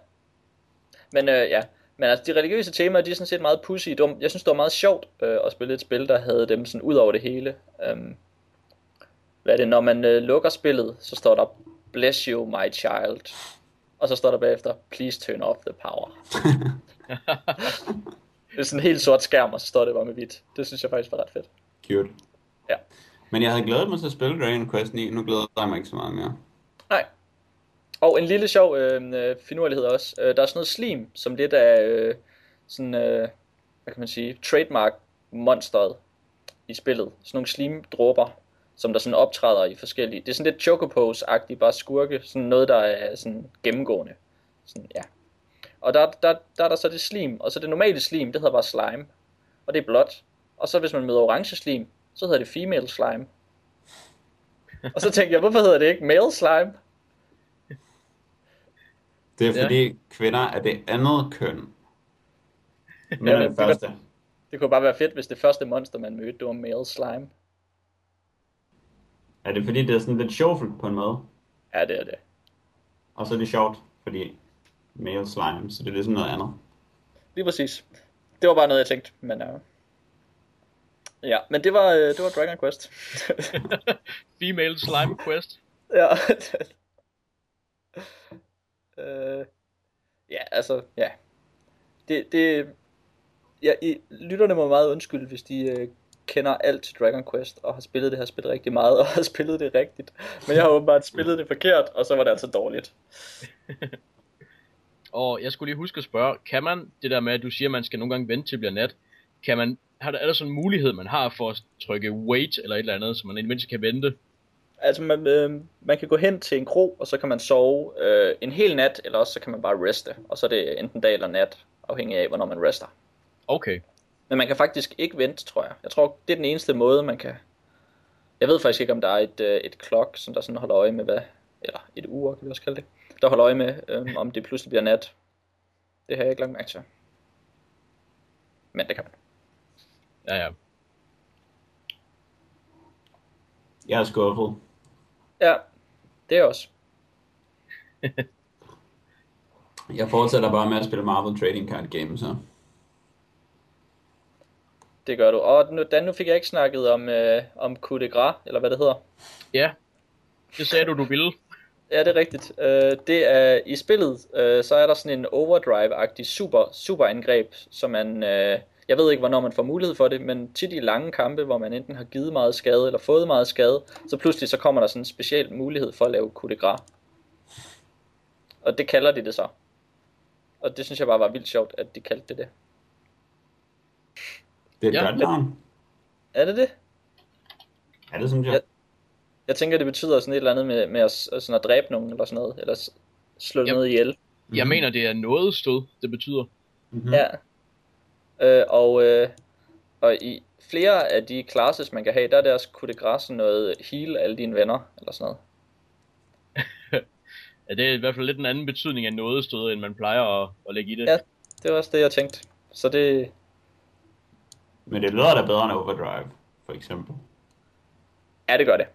Men øh, ja... Men altså, de religiøse temaer, de er sådan set meget pussy. Jeg synes, det var meget sjovt øh, at spille et spil, der havde dem sådan ud over det hele. Øhm, hvad er det? Når man øh, lukker spillet, så står der, bless you, my child. Og så står der bagefter, please turn off the power. Det er sådan en helt sort skærm, og så står det bare med hvidt. Det synes jeg faktisk var ret fedt. Cute. Ja. Men jeg havde glædet mig til at spille Dragon Quest ni. Nu glæder jeg mig ikke så meget mere. Nej. Og en lille sjov øh, finurlighed også. Der er sådan noget slim, som lidt af øh, sådan, øh, hvad kan man sige, trademark-monsteret i spillet. Sådan nogle slim-dråber, som der sådan optræder i forskellige. Det er sådan lidt chocopose-agtigt, bare skurke. Sådan noget, der er sådan gennemgående. Sådan, ja. Og der, der, der er der så det slim, og så det normale slim, det hedder bare slime. Og det er blåt. Og så hvis man møder orange slim, så hedder det female slime. Og så tænkte jeg, hvorfor hedder det ikke male slime? Det er fordi ja. kvinder er det andet køn. Men ja, det, det første. Kunne, det kunne bare være fedt, hvis det første monster, man mødte, det var male slime. Er det fordi, det er sådan lidt sjovt på en måde? Ja, det er det. Og så er det sjovt, fordi male slime, så det er ligesom noget andet. Lige præcis. Det var bare noget, jeg tænkte, men ja. Ja, men det var, det var Dragon Quest. Female Slime Quest. Ja. øh, ja, altså, ja. Det, det, ja, I, lytterne må meget undskylde, hvis de øh, kender alt til Dragon Quest, og har spillet det her spil rigtig meget, og har spillet det rigtigt. Men jeg har åbenbart spillet det forkert, og så var det altså dårligt. Og jeg skulle lige huske at spørge, kan man det der med, at du siger, at man skal nogle gange vente til bliver nat, kan man, er der sådan en mulighed, man har for at trykke wait eller et eller andet, så man i det mindste kan vente? Altså, man, øh, man kan gå hen til en kro, og så kan man sove øh, en hel nat, eller også så kan man bare reste. Og så er det enten dag eller nat, afhængig af, hvornår man rester. Okay. Men man kan faktisk ikke vente, tror jeg. Jeg tror, det er den eneste måde, man kan... Jeg ved faktisk ikke, om der er et, øh, et klok, som der sådan holder øje med, hvad... Eller et ur, kan vi også kalde det. Der holder øje med, øh, om det pludselig bliver nat. Det har jeg ikke langt mærke til. Men det kan man. Ja, ja. Jeg er skuffet. Ja, det er også. Jeg fortsætter bare med at spille Marvel Trading Card Game, så. Det gør du. Og nu, Dan, nu fik jeg ikke snakket om, øh, om coup de grace, eller hvad det hedder. Ja, det sagde du, du ville. Ja, det er rigtigt. Øh, det er, i spillet, øh, så er der sådan en overdrive-agtig super, super angreb, som man... Øh, Jeg ved ikke, hvornår man får mulighed for det, men tit i lange kampe, hvor man enten har givet meget skade eller fået meget skade, så pludselig så kommer der sådan en speciel mulighed for at lave coup de grace. Og det kalder de det så. Og det synes jeg bare var vildt sjovt, at de kaldte det det. Det er et ja, godt navn. Er det det? Er det sådan, jeg... jeg... Jeg tænker, det betyder sådan et eller andet med, med at, sådan at dræbe nogen eller sådan noget, eller slå jeg... noget ihjel. Mm-hmm. Jeg mener, det er noget stød, det betyder. Mm-hmm. Ja. Øh, og, øh, og i flere af de classes, man kan have, der er deres coup de grace noget heal alle dine venner, eller sådan noget. Ja, det er i hvert fald lidt en anden betydning af nådestød, end man plejer at, at lægge i det. Ja, det var også det, jeg tænkte. Så det... Men det lyder da bedre end overdrive, for eksempel. Ja, det gør det.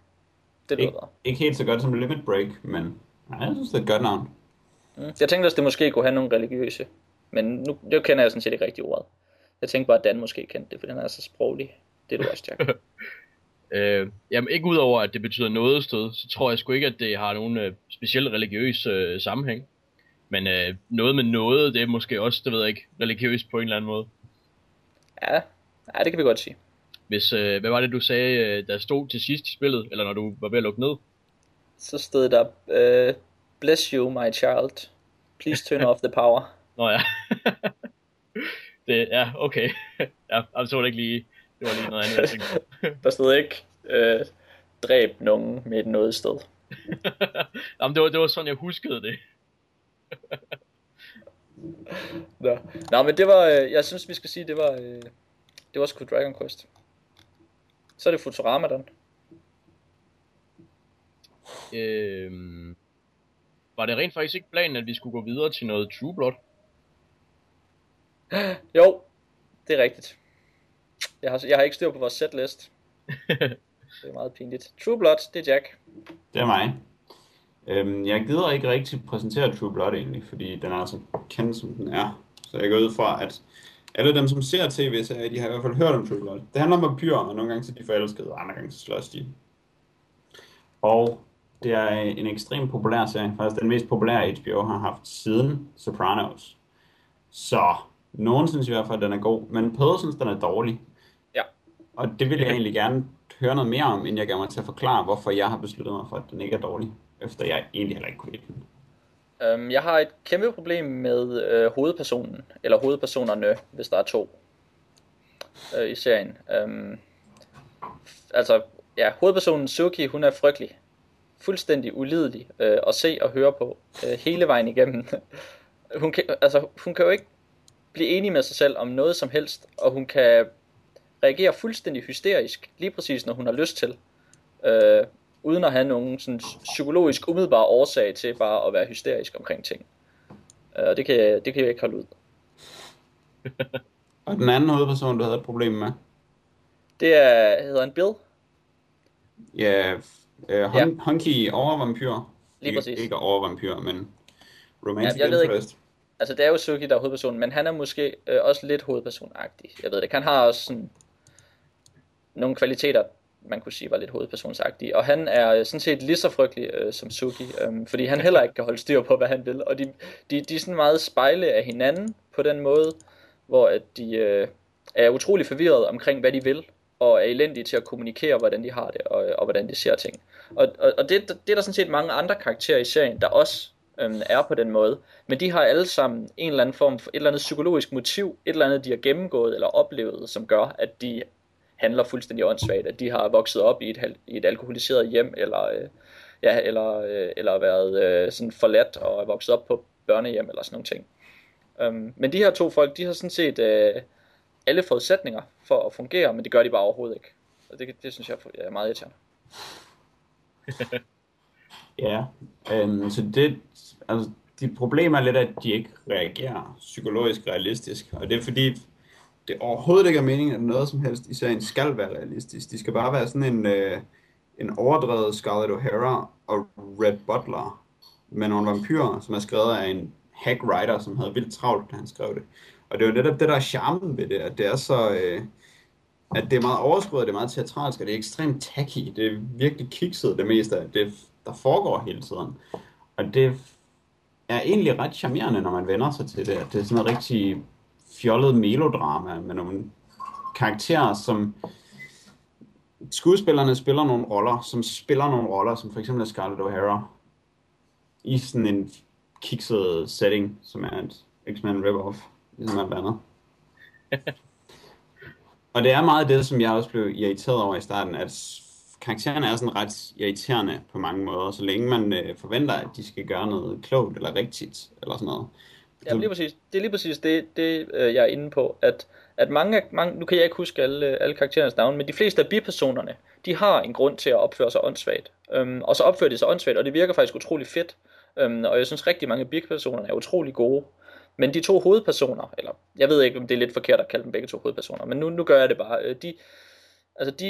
Det lyder Ik- bedre. Ikke helt så godt som limit break, men nej, jeg synes, det er et godt navn. Mm. Jeg tænkte også, det måske kunne have nogle religiøse, men nu det kender jeg sådan set ikke rigtig ordet. Jeg tænkte bare, at Dan måske kendte det, for den er så sproglig. Det er du også, Jack. øh, jamen, ikke udover, at det betyder noget sted, så tror jeg sgu ikke, at det har nogen øh, speciel religiøs øh, sammenhæng. Men øh, noget med noget, det er måske også, det ved jeg ikke, religiøst på en eller anden måde. Ja, ja det kan vi godt sige. Hvis, øh, hvad var det, du sagde, der stod til sidst i spillet, eller når du var ved at lukke ned? Så stod der, øh, bless you, my child. Please turn off the power. Nå ja. Det, ja, okay. Ja, altså var det ikke lige, det var lige noget andet, jeg tænkte. Der stod ikke, øh, dræb nogen med et noget sted. Jamen, det var, det var sådan, jeg huskede det. Nå. Nå, men det var, jeg synes, vi skal sige, det var, øh, det var sgu Dragon Quest. Så er det Futurama, den. Øhm, var det rent faktisk ikke planen, at vi skulle gå videre til noget True Blood? Jo, det er rigtigt. Jeg har, jeg har ikke styr på vores setlist. Det er meget pinligt. True Blood, det er Jack. Det er mig. Øhm, jeg gider ikke rigtig præsentere True Blood egentlig, fordi den er så kendt, som den er. Så jeg går ud fra, at alle dem, som ser tv-serier, de har i hvert fald hørt om True Blood. Det handler om vampyrer, og nogle gange så de forelskede, og andre gange så slås de. Og det er en ekstremt populær serie. Faktisk den mest populære H B O har haft siden Sopranos. Så... Nogen synes i hvert fald, at den er god, men Peder synes, den er dårlig. Ja. Og det vil jeg egentlig gerne høre noget mere om, inden jeg gør mig til at forklare, hvorfor jeg har besluttet mig for, at den ikke er dårlig, efter jeg egentlig heller ikke kunne lide den. Øhm, jeg har et kæmpe problem med øh, hovedpersonen, eller hovedpersonerne, hvis der er to øh, i serien. Øhm, altså, ja, hovedpersonen Suki, hun er frygtelig. Fuldstændig ulidelig øh, at se og høre på øh, hele vejen igennem. hun, kan, altså, hun kan jo ikke blive enig med sig selv om noget som helst, og hun kan reagere fuldstændig hysterisk, lige præcis når hun har lyst til. Øh, uden at have nogen sådan psykologisk umiddelbare årsag til bare at være hysterisk omkring ting. Og det kan jeg, det kan jeg ikke holde ud. Og den anden hovedperson, du havde et problem med? Det er, hedder han Bill? Ja, øh, hon, ja. Honky overvampyr. Lige præcis. Ikke overvampyr, men romantic ja, interest. Altså det er jo Suki, der er hovedpersonen, men han er måske øh, også lidt hovedpersonagtig. Jeg ved det ikke. Han har også sådan nogle kvaliteter, man kunne sige var lidt hovedpersonsagtige. Og han er øh, sådan set lige så frygtelig øh, som Suki, øh, fordi han heller ikke kan holde styr på, hvad han vil. Og de, de, de er sådan meget spejle af hinanden på den måde, hvor at de øh, er utrolig forvirret omkring, hvad de vil, og er elendige til at kommunikere, hvordan de har det, og, og hvordan de ser ting. Og, og, og det, det er der sådan set mange andre karakterer i serien, der også øhm, er på den måde, men de har alle sammen en eller anden form for et eller andet psykologisk motiv, et eller andet, de har gennemgået eller oplevet, som gør, at de handler fuldstændig åndssvagt, at de har vokset op i et, i et alkoholiseret hjem, eller, øh, ja, eller, øh, eller været øh, sådan forladt og er vokset op på børnehjem, eller sådan nogle ting. Øhm, men de her to folk, de har sådan set... Øh, alle forudsætninger for at fungere, men det gør de bare overhovedet ikke. Og det, det synes jeg er meget irriterende. Ja, øhm, så det, altså, de problemer er lidt, at de ikke reagerer psykologisk realistisk, og det er fordi, det overhovedet ikke er meningen, at noget som helst i serien skal være realistisk. De skal bare være sådan en, øh, en overdrevet Scarlett O'Hara og Red Butler, men nogle vampyrer, som er skrevet af en hack writer, som havde vildt travlt, da han skrev det. Og det er jo netop det, der er charmen ved det, at det er så, øh, at det er meget overskuddet, det er meget teatralsk, og det er ekstremt tacky, det er virkelig kikset det meste af det, der foregår hele tiden. Og det er egentlig ret charmerende, når man vender sig til det, at det er sådan et rigtig fjollet melodrama med nogle karakterer, som skuespillerne spiller nogle roller, som spiller nogle roller, som for eksempel Scarlett O'Hara, i sådan en kikset setting, som er et X-Men rip-off. Ligesom andet. Og det er meget det, som jeg også blev irriteret over i starten, at karaktererne er sådan ret irriterende på mange måder, så længe man øh, forventer, at de skal gøre noget klogt eller rigtigt, eller sådan noget. Ja, lige præcis. Det er lige præcis det, det øh, jeg er inde på, at, at mange, mange, nu kan jeg ikke huske alle, alle karakterernes navne, men de fleste af bipersonerne, de har en grund til at opføre sig åndssvagt, øhm, og så opfører de sig åndssvagt, og det virker faktisk utrolig fedt, øhm, og jeg synes rigtig mange af bipersonerne er utrolig gode. Men de to hovedpersoner, eller jeg ved ikke, om det er lidt forkert at kalde dem begge to hovedpersoner, men nu, nu gør jeg det bare. De, altså de,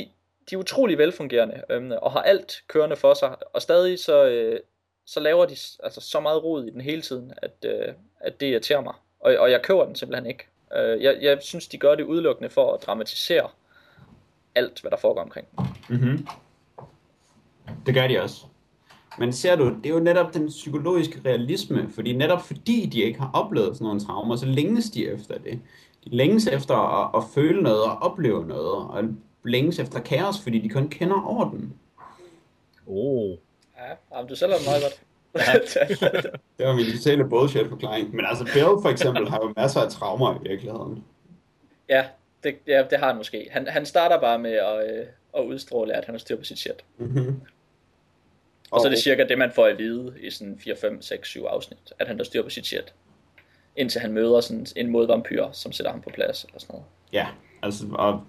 de er utrolig velfungerende øh, og har alt kørende for sig, og stadig så, øh, så laver de altså, så meget rod i den hele tiden, at, øh, at det irriterer mig. Og, og jeg køber den simpelthen ikke. Øh, jeg, jeg synes, de gør det udelukkende for at dramatisere alt, hvad der foregår omkring. Mm-hmm. Det gør de også. Men ser du, det er jo netop den psykologiske realisme, fordi netop fordi de ikke har oplevet sådan nogle traumer, så længes de efter det. De længes efter at, at føle noget og opleve noget, og længes efter kaos, fordi de kun kender orden. Oh. Ja, du selv er meget godt. Ja. Det var min totale bullshit-forklaring. Men altså Bill for eksempel har jo masser af traumer i virkeligheden. Ja, det, ja, det har han måske. Han, han starter bare med at, øh, at udstråle, at han har styr på sit shit. Mm-hmm. Og så er det cirka det, man får at vide i sådan fire, fem, seks, syv afsnit, at han der styrer på sit shit, indtil han møder sådan en modvampyr, som sætter ham på plads eller sådan noget. Ja, altså, og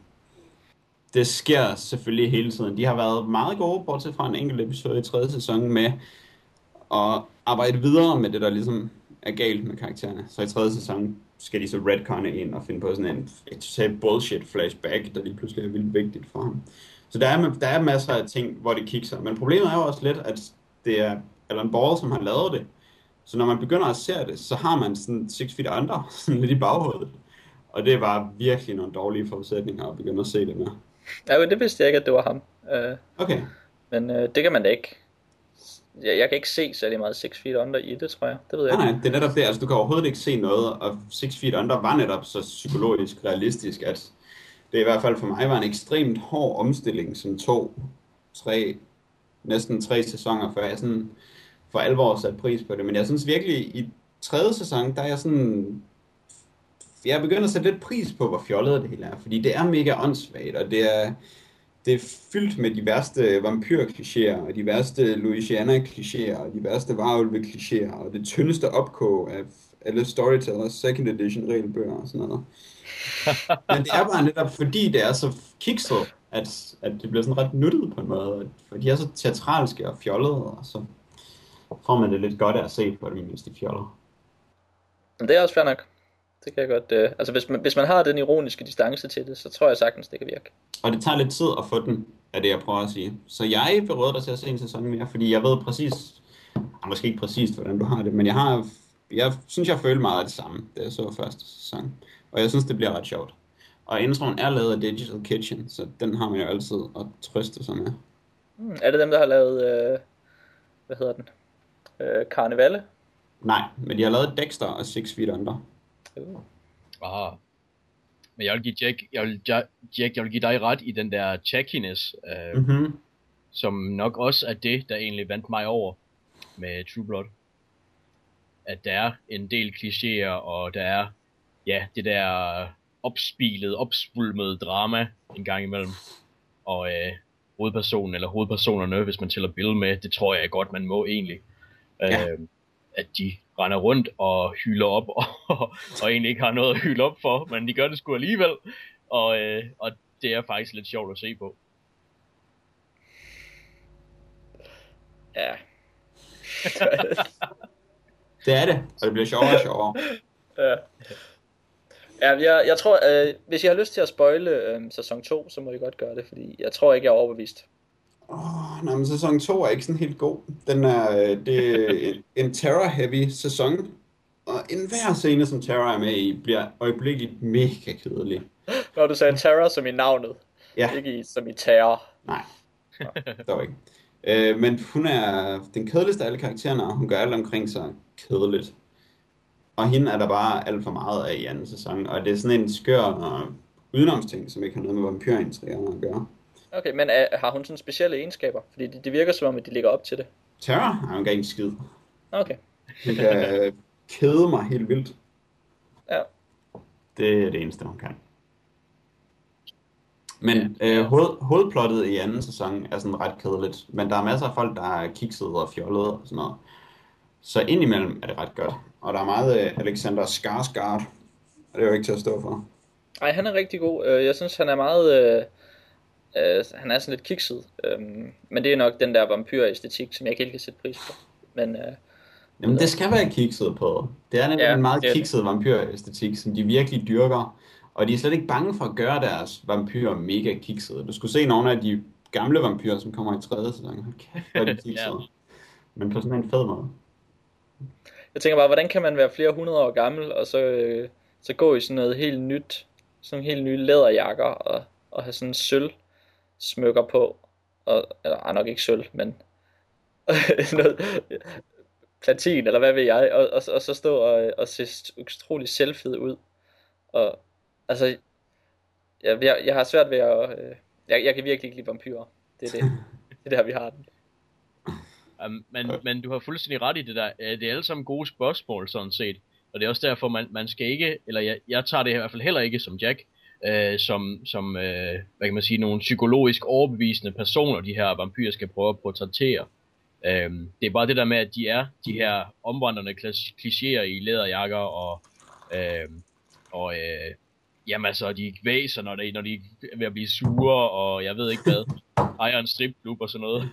det sker selvfølgelig hele tiden. De har været meget gode, bortset fra en enkelt episode i tredje sæson, med at arbejde videre med det, der ligesom er galt med karaktererne. Så i tredje sæson skal de så retconne ind og finde på sådan en total bullshit flashback, der lige pludselig er vildt vigtigt for ham. Så der er, der er masser af ting, hvor det kikser. Men problemet er jo også lidt, at det er Alan Ball, som har lavet det. Så når man begynder at se det, så har man sådan six feet under, sådan lidt i baghovedet. Og det var virkelig nogle dårlige forudsætninger at begynde at se det med. Ja, men det vidste jeg ikke, at det var ham. Øh, okay. Men øh, det kan man da ikke. Jeg, jeg kan ikke se særlig meget six feet under i det, tror jeg. Det ved jeg nej, ikke. Nej, det er netop det. Altså, du kan overhovedet ikke se noget. Og six feet under var netop så psykologisk realistisk, at... Det i hvert fald for mig var en ekstremt hård omstilling, som tog tre, næsten tre sæsoner, før jeg sådan for alvor satte pris på det. Men jeg synes virkelig, i tredje sæson, der er jeg sådan... Jeg begynder at sætte lidt pris på, hvor fjollet det hele er. Fordi det er mega åndssvagt, og det er, det er fyldt med de værste vampyrklichéer, og de værste Louisiana-klichéer, og de værste varulve-klichéer, og det tyndeste opkog af alle Storytellers second edition regelbøger og sådan noget. Men det er bare netop fordi det er så kikset, at, at det bliver sådan ret nuttet på en måde, for de er så teatralske og fjollede, og så får man det lidt godt af at se på det, mens de fjoller. Men det er også fair nok. Det kan jeg godt. Øh, altså hvis man, hvis man har den ironiske distance til det, så tror jeg sagtens, det kan virke. Og det tager lidt tid at få den, er det jeg prøver at sige. Så jeg vil råde dig til at se en sæson mere, fordi jeg ved præcis, ah, måske ikke præcis, hvordan du har det, men jeg har, jeg synes, jeg føler meget af det samme, da jeg så første sæson. Og jeg synes, det bliver ret sjovt. Og introen er lavet af Digital Kitchen, så den har man jo altid at trøste sig med. Mm, er det dem, der har lavet, øh, hvad hedder den, øh, Carnevale? Nej, men de har lavet Dexter og six feet under. Uh. Aha. Men jeg vil give Jack, jeg vil, Jack, jeg vil give dig ret i den der jackiness, øh, mm-hmm. som nok også er det, der egentlig vandt mig over med True Blood. At der er en del klichéer, og der er, ja, det der opspilet, opspulmede drama en gang imellem. Og øh, hovedpersonen, eller hovedpersonerne, hvis man tæller Bill med, det tror jeg godt, man må egentlig. Ja. Øh, at de render rundt og hylder op, og, og, og egentlig ikke har noget at hylde op for, men de gør det sgu alligevel, og, øh, og det er faktisk lidt sjovt at se på. Ja. Det er det, og det bliver sjovere og sjovere. Ja. Ja, jeg, jeg tror, øh, hvis I har lyst til at spoile øh, sæson to, så må I godt gøre det, fordi jeg tror ikke, jeg er overbevist. Oh, nej, men sæson to er ikke sådan helt god. Den er, det er en terror-heavy sæson, og enhver scene, som terror er med i, bliver øjeblikkeligt mega kedelig. Når du sagde terror som i navnet, ja. Ikke i, som i terror. Nej, dog ikke. Øh, men hun er den kedeligste af alle karaktererne, og hun gør alt omkring sig kedeligt. Og hende er der bare alt for meget af i anden sæson, og det er sådan en skør udenomsting, som ikke har noget med vampyrintrigerne at gøre. Okay, men er, har hun sådan specielle egenskaber? Fordi det, det virker som om, at de ligger op til det. Terror? Nej, hun kan ikke skide. Okay. Hun kan øh, kede mig helt vildt. Ja. Det er det eneste, hun kan. Men ja. øh, hoved, hovedplottet i anden sæson er sådan ret kedeligt. Men der er masser af folk, der er kiksede og fjollede og sådan noget. Så indimellem er det ret godt. Og der er meget øh, Alexander Skarsgård. Og det er jo ikke til at stå for. Nej, han er rigtig god. Jeg synes, han er meget... Øh... Uh, han er sådan lidt kikset, uh, men det er nok den der vampyræstetik, som jeg ikke helt kan sætte pris på. Men, uh, Jamen det skal være kikset på. Det er nemlig ja, en meget kikset vampyræstetik, som de virkelig dyrker. Og de er slet ikke bange for at gøre deres vampyrer mega kiksede. Du skulle se nogle af de gamle vampyrer, som kommer i tredje sæson. Hold kæft, hvor er de kiksede. Ja. Men på sådan en fed måde. Jeg tænker bare, hvordan kan man være flere hundrede år gammel, og så, øh, så gå i sådan noget helt nyt, sådan helt nye læderjakker, og, og have sådan en sølv smykker på, og, eller ah, nok ikke sølv, men noget, platin, eller hvad ved jeg, og, og, og så stå og, og se utrolig selvfed ud, og altså, jeg, jeg, jeg har svært ved at, øh, jeg, jeg kan virkelig ikke lide vampyrer, det er det, det er der vi har den. Um, men, men du har fuldstændig ret i det der, det er alle sammen gode spørgsmål sådan set, og det er også derfor, man, man skal ikke, eller jeg, jeg tager det i hvert fald heller ikke som Jack, Øh, som, som øh, hvad kan man sige, nogle psykologisk overbevisende personer, de her vampyrer skal prøve at portrættere. Øh, det er bare det der med, at de er de her omvandrende klichéer i læderjakker, og, øh, og øh, jamen altså, de væser, når de, når de er ved at blive sure, og jeg ved ikke hvad, ejer en stripklub og sådan noget.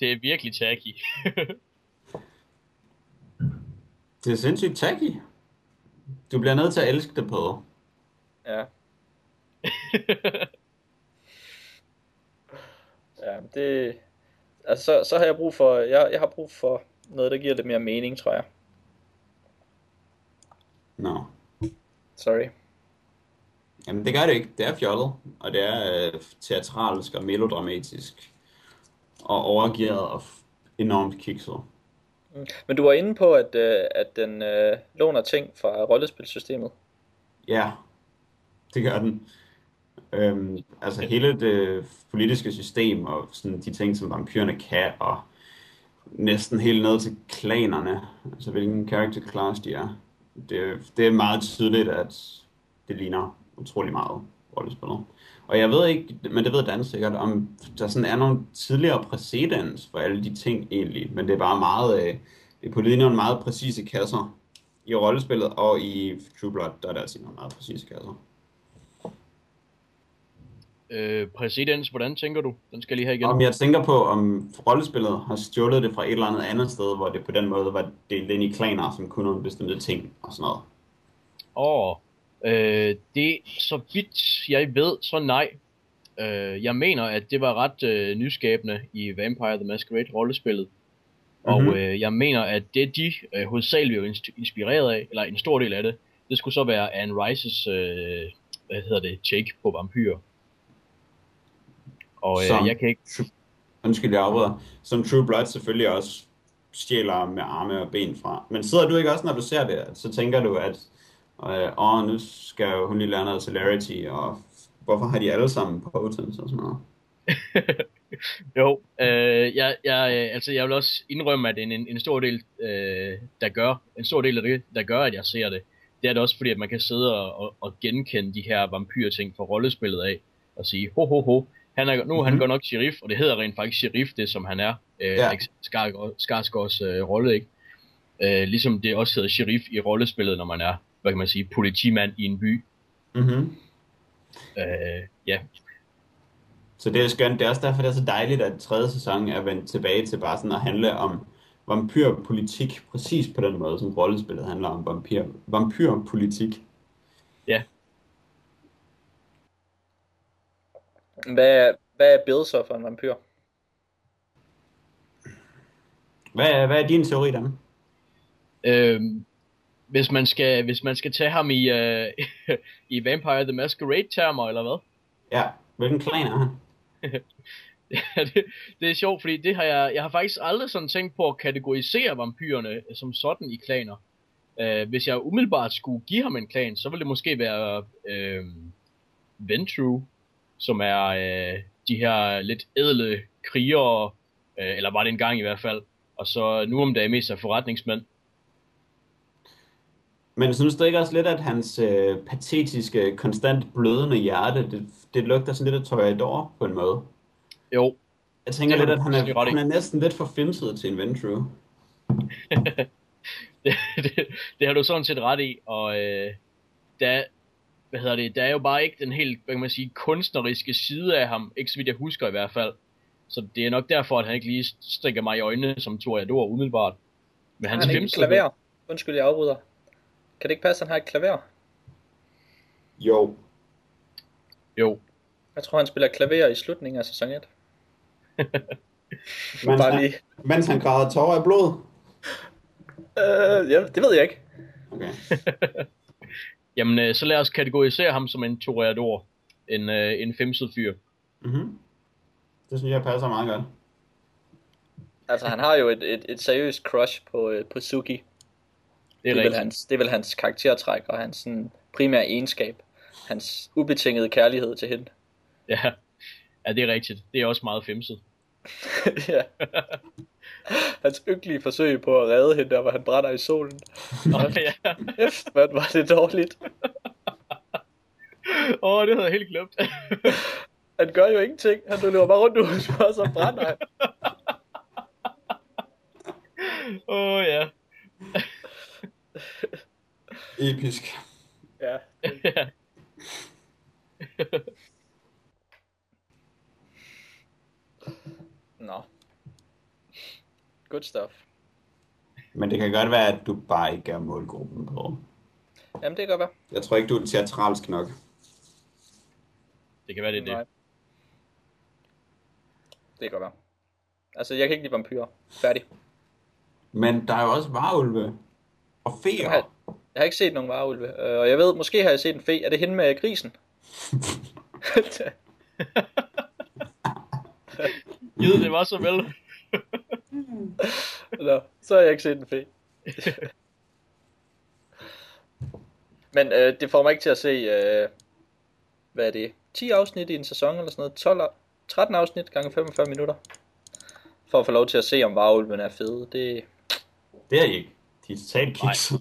Det er virkelig tacky. Det er sindssygt tacky. Du bliver nødt til at elske det på. Ja. Ja, det altså så, så har jeg brug for jeg jeg har brug for noget, der giver lidt mere mening, tror jeg. Nå. No. Sorry. Jamen det gør det ikke. Det er fjollet, og det er øh, teatralsk og melodramatisk og overgearet og enormt kikset. Men du var inde på at øh, at den øh, låner ting fra rollespilsystemet. Ja. Yeah. Det gør den. Øhm, altså hele det politiske system og sådan de ting, som vampyrerne kan, og næsten helt ned til klanerne, altså hvilken character class de er. Det, det er meget tydeligt, at det ligner utrolig meget rollespillet. Og jeg ved ikke, men det ved Dan sikkert, om der sådan er nogle tidligere præcedens for alle de ting egentlig, men det er bare meget, det er på linje nogle meget præcise kasser i rollespillet, og i True Blood, der er der altså nogle meget præcise kasser. Øh, præcedens, hvordan tænker du? Den skal lige have igen. Om jeg tænker på, om rollespillet har stjålet det fra et eller andet andet sted, hvor det på den måde var delt ind i klaner, som kunne nogle bestemte ting og sådan noget. Åh, øh, det så vidt jeg ved, så nej. Øh, jeg mener, at det var ret øh, nyskabende i Vampire the Masquerade rollespillet. Mm-hmm. Og øh, jeg mener, at det de øh, hovedsageligt jo inspireret af, eller en stor del af det, det skulle så være Anne Rice's, øh, hvad hedder det, take på vampyrer. Og øh, som, jeg kan ikke... Undskyld, jeg afbryder. Som True Blood selvfølgelig også stjæler med arme og ben fra. Men sidder du ikke også, når du ser det, så tænker du, at øh, åh, nu skal hun lige lære noget celerity, og hvorfor har de alle sammen potens og sådan noget? Jo, øh, jeg, jeg, altså jeg vil også indrømme, at en, en stor del, øh, der gør, en stor del af det, der gør, at jeg ser det, det er det også fordi, at man kan sidde og, og, og genkende de her vampyrting fra rollespillet af, og sige, ho ho ho, han er, nu er mm-hmm. han godt nok sheriff, og det hedder rent faktisk sheriff, det som han er, øh, ja. Skar, Skarsgårds øh, rolle, ikke? Øh, ligesom det også hedder sheriff i rollespillet, når man er, hvad kan man sige, politimand i en by. Mm-hmm. Øh, ja. Så det er skønt. Det er også derfor, det er så dejligt, at tredje sæson er vendt tilbage til bare sådan at handle om vampyrpolitik, præcis på den måde, som rollespillet handler om vampyr, vampyrpolitik. Ja. Hvad, hvad er Bill så for en vampyr? Hvad er, hvad er din teori der? Øhm, hvis, man skal, hvis man skal tage ham i, øh, i Vampire the Masquerade-termer, eller hvad? Ja. Hvilken klan er han? Ja, det, det er sjovt, fordi det har jeg, jeg har faktisk aldrig sådan tænkt på at kategorisere vampyrerne som sådan i klaner. Uh, hvis jeg umiddelbart skulle give ham en klan, så ville det måske være uh, Ventrue, som er uh, de her lidt ædle krigere, uh, eller var det engang i hvert fald, og så nu om dagen mest er forretningsmænd. Men synes du ikke også lidt, at hans øh, patetiske, konstant blødende hjerte, det, det lugter sådan lidt af Toreador på en måde? Jo. Jeg tænker lidt, at han er, han er næsten lidt for fimset til en Ventrue. det, det, det har du sådan set ret i, og øh, der, hvad hedder det, der er jo bare ikke den helt, hvad kan man sige, kunstneriske side af ham, ikke så vidt jeg husker i hvert fald. Så det er nok derfor, at han ikke lige stikker mig i øjnene som Toreador umiddelbart. Men han er ikke klaver. Undskyld, jeg afbryder. Kan det ikke passe, at han har et klaver? Jo. Jo. Jeg tror, han spiller klaver i slutningen af sæson et. mens, Bare lige. Han, mens han græder tårer i blod? Øh, ja, det ved jeg ikke. Okay. Jamen, så lad os kategorisere ham som en toreador. En, en femset fyr. Mm-hmm. Det synes jeg passer meget godt. Altså, han har jo et, et, et seriøst crush på, på Suki. Det er, det, er vel hans, det er vel hans karaktertræk og hans sådan, primære egenskab. Hans ubetingede kærlighed til hende. Ja, ja, det er rigtigt. Det er også meget femset. Ja. Hans ynkelige forsøg på at redde hende, der hvor han brænder i solen. Nå, ja. Hæft, hvad var det dårligt. Åh, oh, det havde jeg helt glemt. Han gør jo ingenting. Han løber bare rundt ud, og så brænder han. Åh, oh, ja. Episk. Ja. Nå. Good stuff. Men det kan godt være, at du bare ikke er målgruppen på. Jamen, det kan godt være. Jeg tror ikke, du er teatralsk nok. Det kan være, det er det. Nej. Det kan godt være. Altså, jeg kan ikke lide vampyrer. Færdig. Men der er jo også varulve. Og feer. Jeg, jeg har ikke set nogen varulve, og jeg ved, måske har jeg set en fe. Er det hende med grisen? Gid, det var så vel. Nå, så har jeg ikke set en fe. Men øh, det får mig ikke til at se, øh, hvad er det, ti afsnit i en sæson eller sådan noget, tolv, tretten afsnit gange femogfyrre minutter, for at få lov til at se, om varulven er fede. Det, det er I ikke. De er totalt kikset.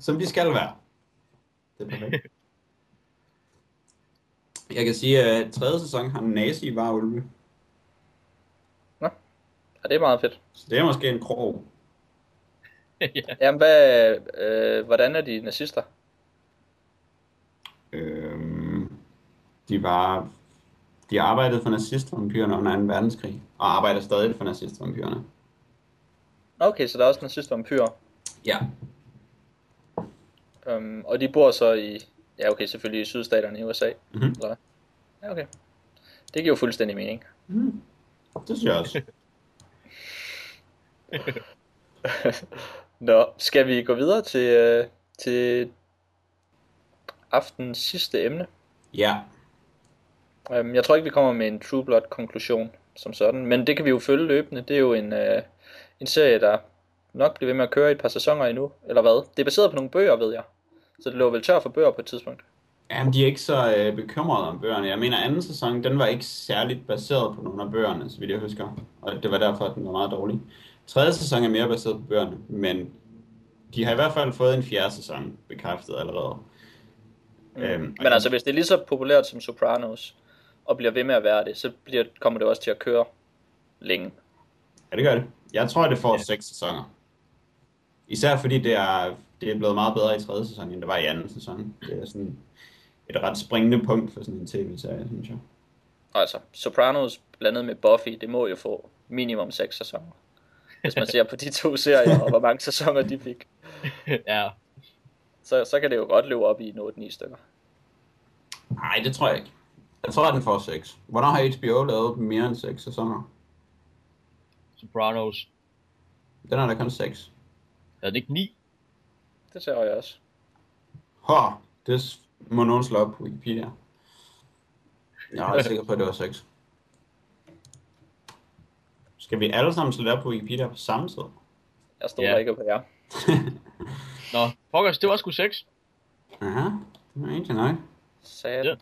Som de skal være. Det er perfekt. Jeg kan sige, at tredje sæson har nazi varulve. Nå, ja, det er meget fedt. Så det er måske en krog. Ja. Jamen, hvad, øh, hvordan er de nazister? Øhm, de var, de arbejdede for nazistvampyrerne under anden verdenskrig, og arbejder stadig for nazistvampyrerne. Okay, så der er også nazistvampyrer? Ja. Um, og de bor så i, ja okay, selvfølgelig i sydstaterne i U S A. Mm-hmm. Eller? Ja, okay. Det giver jo fuldstændig mening. Mm. Det synes jeg også. Nå, skal vi gå videre til, øh, til aftenens sidste emne? Ja. Um, jeg tror ikke, vi kommer med en True Blood-konklusion som sådan, men det kan vi jo følge løbende. Det er jo en, øh, en serie, der nok bliver ved med at køre i et par sæsoner endnu, eller hvad? Det er baseret på nogle bøger, ved jeg. Så det lå vel tør for bøger på et tidspunkt. Jamen, de er ikke så øh, bekymrede om bøgerne. Jeg mener, anden sæson, den var ikke særligt baseret på nogle af bøgerne, så vidt jeg husker. Og det var derfor, at den var meget dårlig. Tredje sæson er mere baseret på bøgerne, men de har i hvert fald fået en fjerde sæson bekræftet allerede. Mm. Øhm, men altså, hvis det er lige så populært som Sopranos, og bliver ved med at være det, så bliver, kommer det også til at køre længe. Ja, det gør det. Jeg tror, det får ja. seks sæsoner. Især fordi det er, det er blevet meget bedre i tredje sæson, end det var i anden sæson. Det er sådan et ret springende punkt for sådan en tv-serie, synes jeg. Altså, Sopranos blandet med Buffy, det må jo få minimum seks sæsoner. Hvis man ser på de to serier, og hvor mange sæsoner de fik. Ja. Så, så kan det jo godt løbe op i otte ni stykker. Nej, det tror jeg ikke. Jeg tror, at den får seks. Hvornår har H B O lavet mere end seks sæsoner? Sopranos. Den er der kun seks. Er det ikke ni? Det ser jeg også. Hå, det må nogen slå op på Wikipedia. Jeg er ret sikker på, at det var seks. Skal vi alle sammen slå det op på Wikipedia på samme tid? Jeg står ja. ikke på jer. Nå, pokkers, det var sgu seks. Ja, det var egentlig nok. Sad. Ja.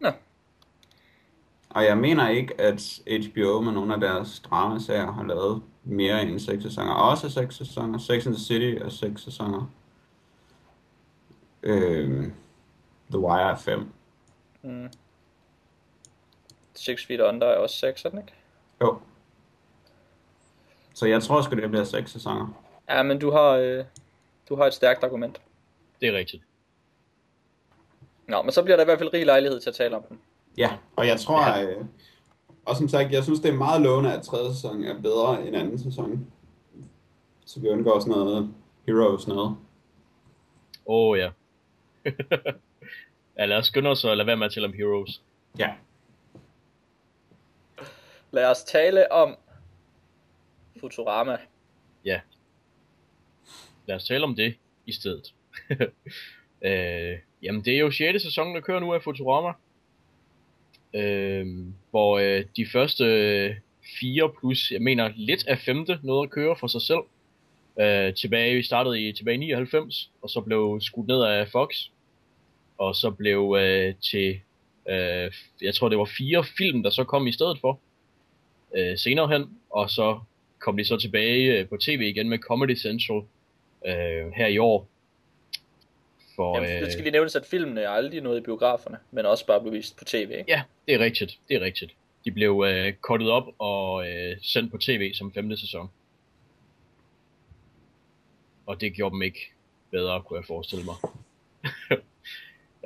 Nå. Og jeg mener ikke, at H B O med nogle af deres dramasager har lavet mere end seks sæsoner. Også seks sæsoner. Sex and the City og seks sæsoner. Øhm, The Wire er fem. Mm. six feet under er også seks, er den ikke? Jo. Så jeg tror sgu, det bliver seks sæsoner. Ja, men du har, øh, du har et stærkt argument. Det er rigtigt. Nå, men så bliver der i hvert fald rig lejlighed til at tale om den. Ja, og jeg tror... Ja. Øh, og som sagt, jeg synes, det er meget lovende, at tredje sæson er bedre end anden sæson. Så vi undgår sådan noget Heroes noget. Åh oh, ja. Ja, lad os skynde os og lade være med at tale om Heroes. Ja. Lad os tale om Futurama. Ja. Lad os tale om det i stedet. øh, jamen, det er jo sjette sæson, der kører nu af Futurama. Øh, hvor øh, de første øh, fire plus, jeg mener lidt af femte, noget at køre for sig selv. Øh, tilbage, vi startede i tilbage i nioghalvfems, og så blev skudt ned af Fox. Og så blev øh, til, øh, jeg tror det var fire film, der så kom i stedet for. Øh, senere hen, og så kom de så tilbage øh, på tv igen med Comedy Central øh, her i år. For, Jamen, det skal lige nævnes, at filmene er aldrig noget i biograferne, men også bare blev vist på tv, ikke? Ja, det er rigtigt, det er rigtigt. De blev kortet øh, op og øh, sendt på tv som femte sæson. Og det gjorde dem ikke bedre, kunne jeg forestille mig.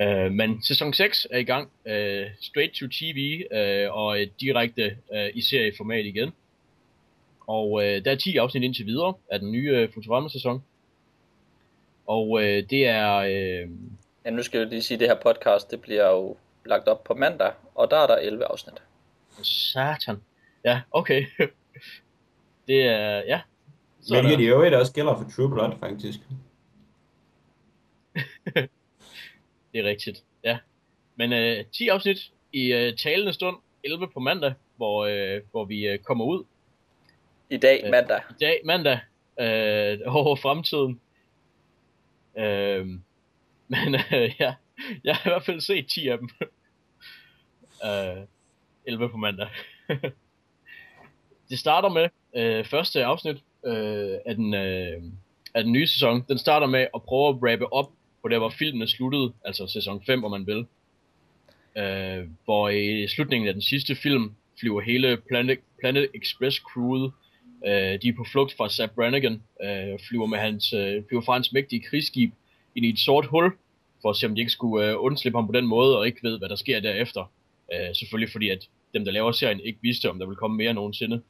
øh, men sæson seks er i gang, øh, straight to T V øh, og direkte øh, i serieformat igen. Og øh, der er ti afsnit indtil videre af den nye øh, Futurama-sæson. Og øh, det er... Øh... Ja, nu skal jeg lige sige, at det her podcast, det bliver jo lagt op på mandag, og der er der elleve afsnit. Satan. Ja, okay. Det er... Ja. Så men det er de øvrigt også gælder for True Blood, faktisk. Det er rigtigt, ja. Men øh, ti afsnit i øh, talende stund, elleve på mandag, hvor, øh, hvor vi øh, kommer ud. I dag mandag. Øh, I dag mandag. Øh, over fremtiden. Øhm, men øh, ja, jeg har i hvert fald set ti af dem. øh, elleve på mandag. Det starter med øh, første afsnit øh, af, den, øh, af den nye sæson. Den starter med at prøve at rappe op på der hvor filmen er sluttet, altså sæson fem om man vil. øh, Hvor i slutningen af den sidste film flyver hele Planet, Planet Express crewet. Øh, de er på flugt fra Zap Brannigan, øh, flyver, med hans, øh, flyver fra hans mægtige krigsskib ind i et sort hul, for at se om de ikke skulle øh, undslippe ham på den måde, og ikke ved hvad der sker derefter. Øh, selvfølgelig fordi at dem der laver serien ikke vidste om der ville komme mere nogensinde.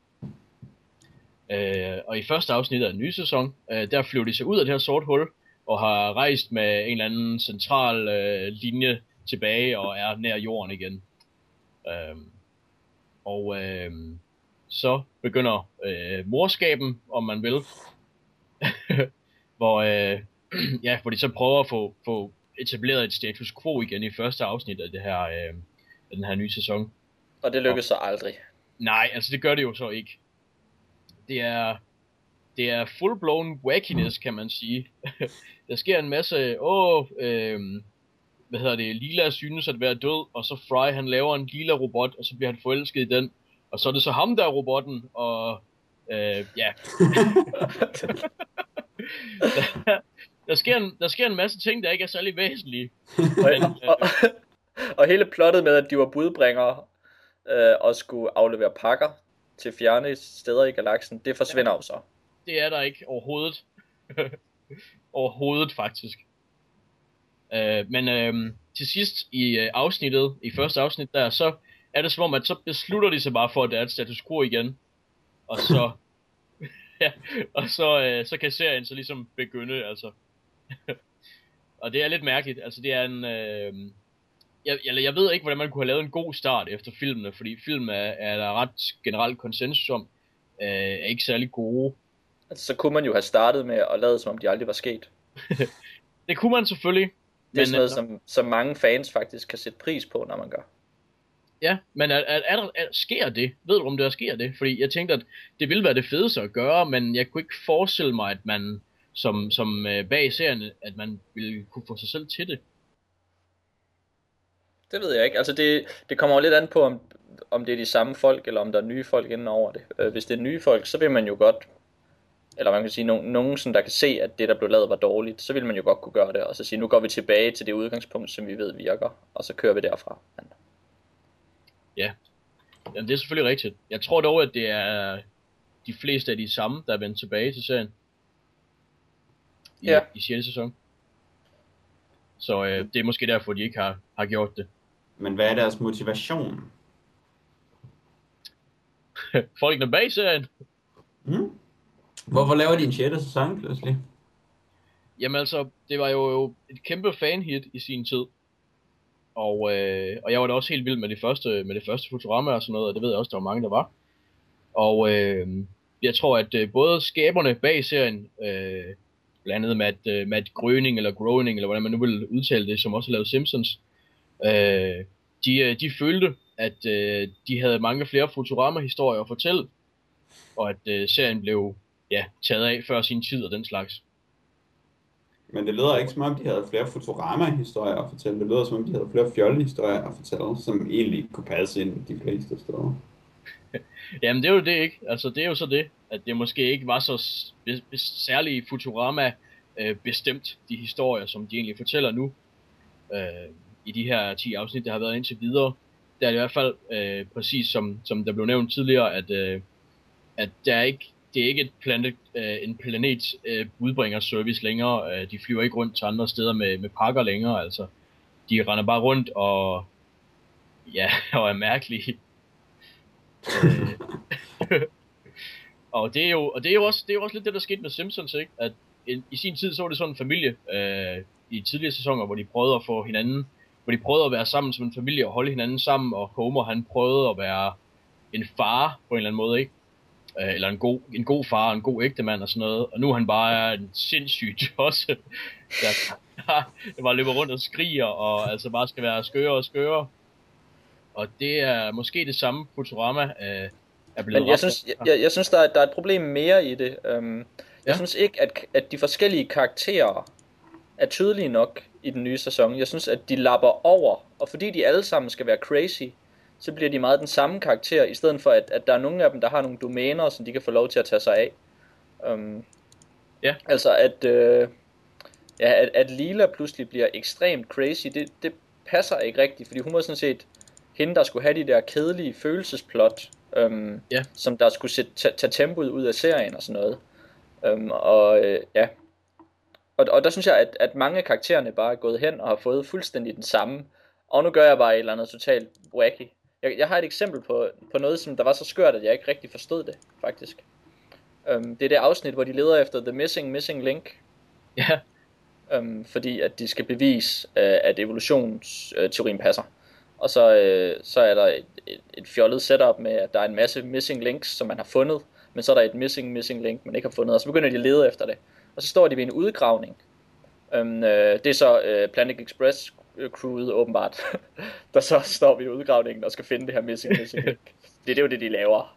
Øh, og i første afsnit af den nye sæson, øh, der flyver de sig ud af det her sort hul, og har rejst med en eller anden central øh, linje tilbage, og er nær jorden igen. Øh, og øh, så begynder øh, morskaben, om man vil, hvor, øh, ja, hvor de så prøver at få, få etableret et status quo igen i første afsnit af, det her, øh, af den her nye sæson. Og det lykkes og, så aldrig? Nej, altså det gør det jo så ikke. Det er, det er full-blown wackiness, kan man sige. Der sker en masse, åh, øh, hvad hedder det, Lila synes at være død, og så Fry, han laver en Lila-robot, og så bliver han forelsket i den, og så er det så ham, der er robotten, og øh, ja. der, der, sker en, der sker en masse ting, der ikke er særlig væsentlige. Men, øh, og, og hele plottet med, at de var budbringere, øh, og skulle aflevere pakker til fjerne steder i galaksen, det forsvinder jo så. Det er der ikke overhovedet. Overhovedet faktisk. Øh, men øh, til sidst i øh, afsnittet, i første afsnit der, så er det som om, at så beslutter de sig bare for, at der er et status quo igen. Og så, ja, og så, øh, så kan serien så ligesom begynde, altså. Og det er lidt mærkeligt, altså det er en... Øh, Jeg, jeg, jeg ved ikke, hvordan man kunne have lavet en god start efter filmene, fordi film er, er der ret generelt konsensus om, øh, er ikke særlig gode. Altså, så kunne man jo have startet med at lade, som om de aldrig var sket. Det kunne man selvfølgelig. Det er sådan noget, som, som mange fans faktisk kan sætte pris på, når man gør. Ja, men er, er, er, er, sker det? Ved du, om der sker det? Fordi jeg tænkte, at det ville være det fedeste at gøre, men jeg kunne ikke forestille mig, at man som, som øh, bag serien, at man ville kunne få sig selv til det. Det ved jeg ikke. Altså det, det kommer jo lidt an på, om, om det er de samme folk, eller om der er nye folk inden over det. Hvis det er nye folk, så vil man jo godt, eller man kan sige, nogen, nogen sådan, der kan se, at det, der blev lavet, var dårligt, så vil man jo godt kunne gøre det, og så sige, nu går vi tilbage til det udgangspunkt, som vi ved virker, og så kører vi derfra. Ja, jamen, det er selvfølgelig rigtigt. Jeg tror dog, at det er de fleste af de samme, der er vendt tilbage til serien i, ja. i sjette sæson. Så øh, det er måske derfor, de ikke har, har gjort det. Men hvad er deres motivation? Folkene bag serien. Mm. Hvorfor laver de en sjette sæson pludselig? Jamen altså, det var jo et kæmpe fanhit i sin tid. Og, øh, og jeg var da også helt vild med det første, med det første Futurama og sådan noget, og det ved jeg også, der var mange, der var. Og øh, jeg tror, at øh, både skaberne bag serien, øh, blandt andet med uh, Matt Groening, eller Groening, eller hvordan man nu vil udtale det, som også har lavet Simpsons, øh, de, de følte, at øh, de havde mange flere Futurama-historier at fortælle, og at øh, serien blev ja, taget af før sin tid og den slags. Men det lyder ikke som om, de havde flere Futurama-historier at fortælle, det lyder som om, de havde flere fjollehistorier at fortælle, som egentlig kunne passe ind de fleste steder. Jamen det er jo det ikke, altså det er jo så det, at det måske ikke var så særlig Futurama øh, bestemt, de historier, som de egentlig fortæller nu, øh, i de her ti afsnit, der har været indtil videre. Der er det i hvert fald øh, præcis som, som der blev nævnt tidligere, at, øh, at der er ikke, det er ikke et planet, øh, en planet øh, udbringer service længere, øh, de flyver ikke rundt til andre steder med, med pakker længere, altså de render bare rundt og, ja, og er mærkelige. Og det er jo og det er jo også det er jo også lidt det der skete med Simpsons, ikke? At i, i sin tid så var det sådan en familie øh, i tidligere sæsoner, hvor de prøvede at få hinanden, hvor de prøvede at være sammen som en familie og holde hinanden sammen, og Homer han prøvede at være en far på en eller anden måde, ikke? Øh, eller en god en god far, en god ægtemand og sådan noget. Og nu er han bare en sindssyg tosse, der, der bare løber rundt og skriger og altså bare skal være skøre og skøre. Og det er måske det samme Futurama øh, er blevet. Men jeg synes, jeg, jeg, jeg synes der, er, der er et problem mere i det. Øhm, jeg ja. synes ikke, at, at de forskellige karakterer er tydelige nok i den nye sæson. Jeg synes, at de lapper over, og fordi de alle sammen skal være crazy, så bliver de meget den samme karakter, i stedet for, at, at der er nogle af dem, der har nogle domæner, som de kan få lov til at tage sig af. Øhm, ja. Altså, at, øh, ja, at, at Lila pludselig bliver ekstremt crazy, det, det passer ikke rigtigt, fordi hun var sådan set hende, der skulle have de der kedelige følelsesplot, øhm, yeah. som der skulle sæt, tage, tage tempoet ud af serien og sådan noget. Øhm, og øh, ja, Og, og der synes jeg, at, at mange af karaktererne bare er gået hen og har fået fuldstændig den samme. Og nu gør jeg bare et eller andet totalt wacky. Jeg, jeg har et eksempel på, på noget, som der var så skørt, at jeg ikke rigtig forstod det, faktisk. Um, det er det afsnit, hvor de leder efter The Missing Missing Link. Ja. Um, fordi at de skal bevise, uh, at evolutionsteorien passer. Og så, uh, så er der et, et, et fjollet setup med, at der er en masse missing links, som man har fundet. Men så er der et missing missing link, man ikke har fundet. Og så begynder de at lede efter det. Og så står de ved en udgravning. Um, uh, det er så uh, Planet Express crewet åbenbart, der så står vi i udgravningen og skal finde det her missing missing link. Det, det er jo det, de laver.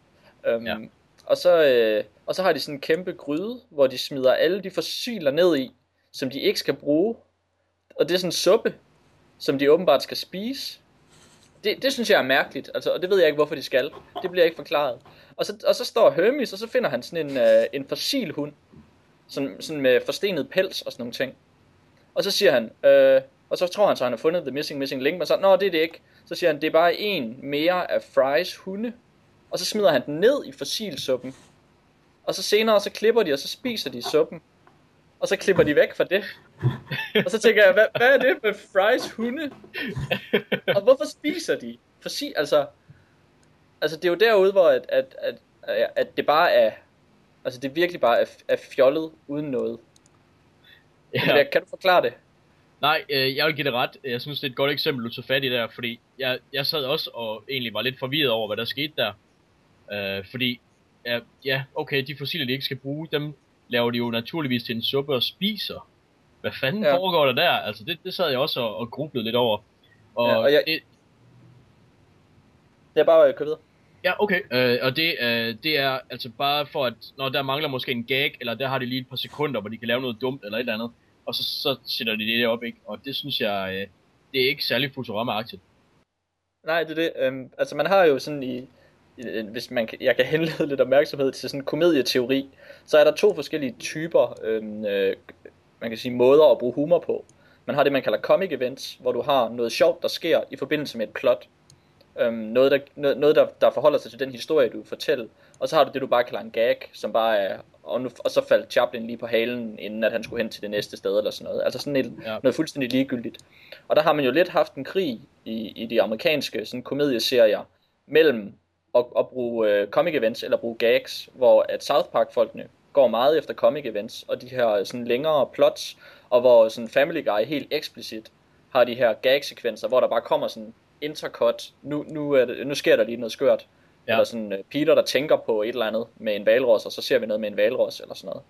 Um, ja. og, så, øh, og så har de sådan en kæmpe gryde, hvor de smider alle de fossiler ned i, som de ikke skal bruge. Og det er sådan en suppe, som de åbenbart skal spise. Det, det synes jeg er mærkeligt, altså, og det ved jeg ikke, hvorfor de skal. Det bliver ikke forklaret. Og så, og så står Hermes, og så finder han sådan en, øh, en fossilhund, sådan, sådan med forstenet pels og sådan nogle ting. Og så siger han... Øh, Og så tror han så, han har fundet The Missing Missing Link, men så, nå, det er det ikke. Så siger han, det er bare en mere af Frys hunde. Og så smider han den ned i fossilsuppen. Og så senere, så klipper de, og så spiser de suppen. Og så klipper de væk fra det. Og så tænker jeg, hvad, hvad er det med Frys hunde? Og hvorfor spiser de? Fossil, altså, altså, det er jo derude, hvor at, at, at, at det bare er, altså det virkelig bare er, er fjollet uden noget. Ja. Kan du forklare det? Nej, øh, jeg vil give det ret. Jeg synes, det er et godt eksempel, du tog fat i der, fordi jeg, jeg sad også og egentlig var lidt forvirret over, hvad der skete der. Øh, fordi, øh, ja, okay, de fossiler, de ikke skal bruge, dem laver de jo naturligvis til en suppe og spiser. Hvad fanden ja. foregår der der? Altså, det, det sad jeg også og, og grublede lidt over. Og, ja, og jeg... Det... det er bare, hvad jeg købte. Ja, okay. Øh, og det, øh, det er altså bare for, at når der mangler måske en gag, eller der har de lige et par sekunder, hvor de kan lave noget dumt eller et eller andet. Og så, så sætter de det op, ikke? Og det synes jeg, øh, det er ikke særlig Futurama-aktigt. Nej, det er det. Øhm, altså man har jo sådan i, i hvis man, jeg kan henlede lidt opmærksomhed til sådan en komedieteori, så er der to forskellige typer, øhm, øh, man kan sige måder at bruge humor på. Man har det, man kalder comic events, hvor du har noget sjovt, der sker i forbindelse med et plot. Øhm, noget, der, noget der, der forholder sig til den historie, du fortæller. Og så har du det, du bare kalder en gag, som bare er... Og, nu, og så faldt Chaplin lige på halen, inden at han skulle hen til det næste sted eller sådan noget. Altså sådan et, ja. noget fuldstændig ligegyldigt. Og der har man jo lidt haft en krig i, i de amerikanske sådan komedieserier mellem at, at bruge øh, comic events eller bruge gags, hvor at South Park-folkene går meget efter comic events og de her sådan længere plots, og hvor sådan Family Guy helt eksplicit har de her gag-sekvenser, hvor der bare kommer sådan intercut, nu, nu, er det, nu sker der lige noget skørt. Ja. Eller sådan Peter, der tænker på et eller andet med en valros, og så ser vi noget med en valros, eller sådan noget.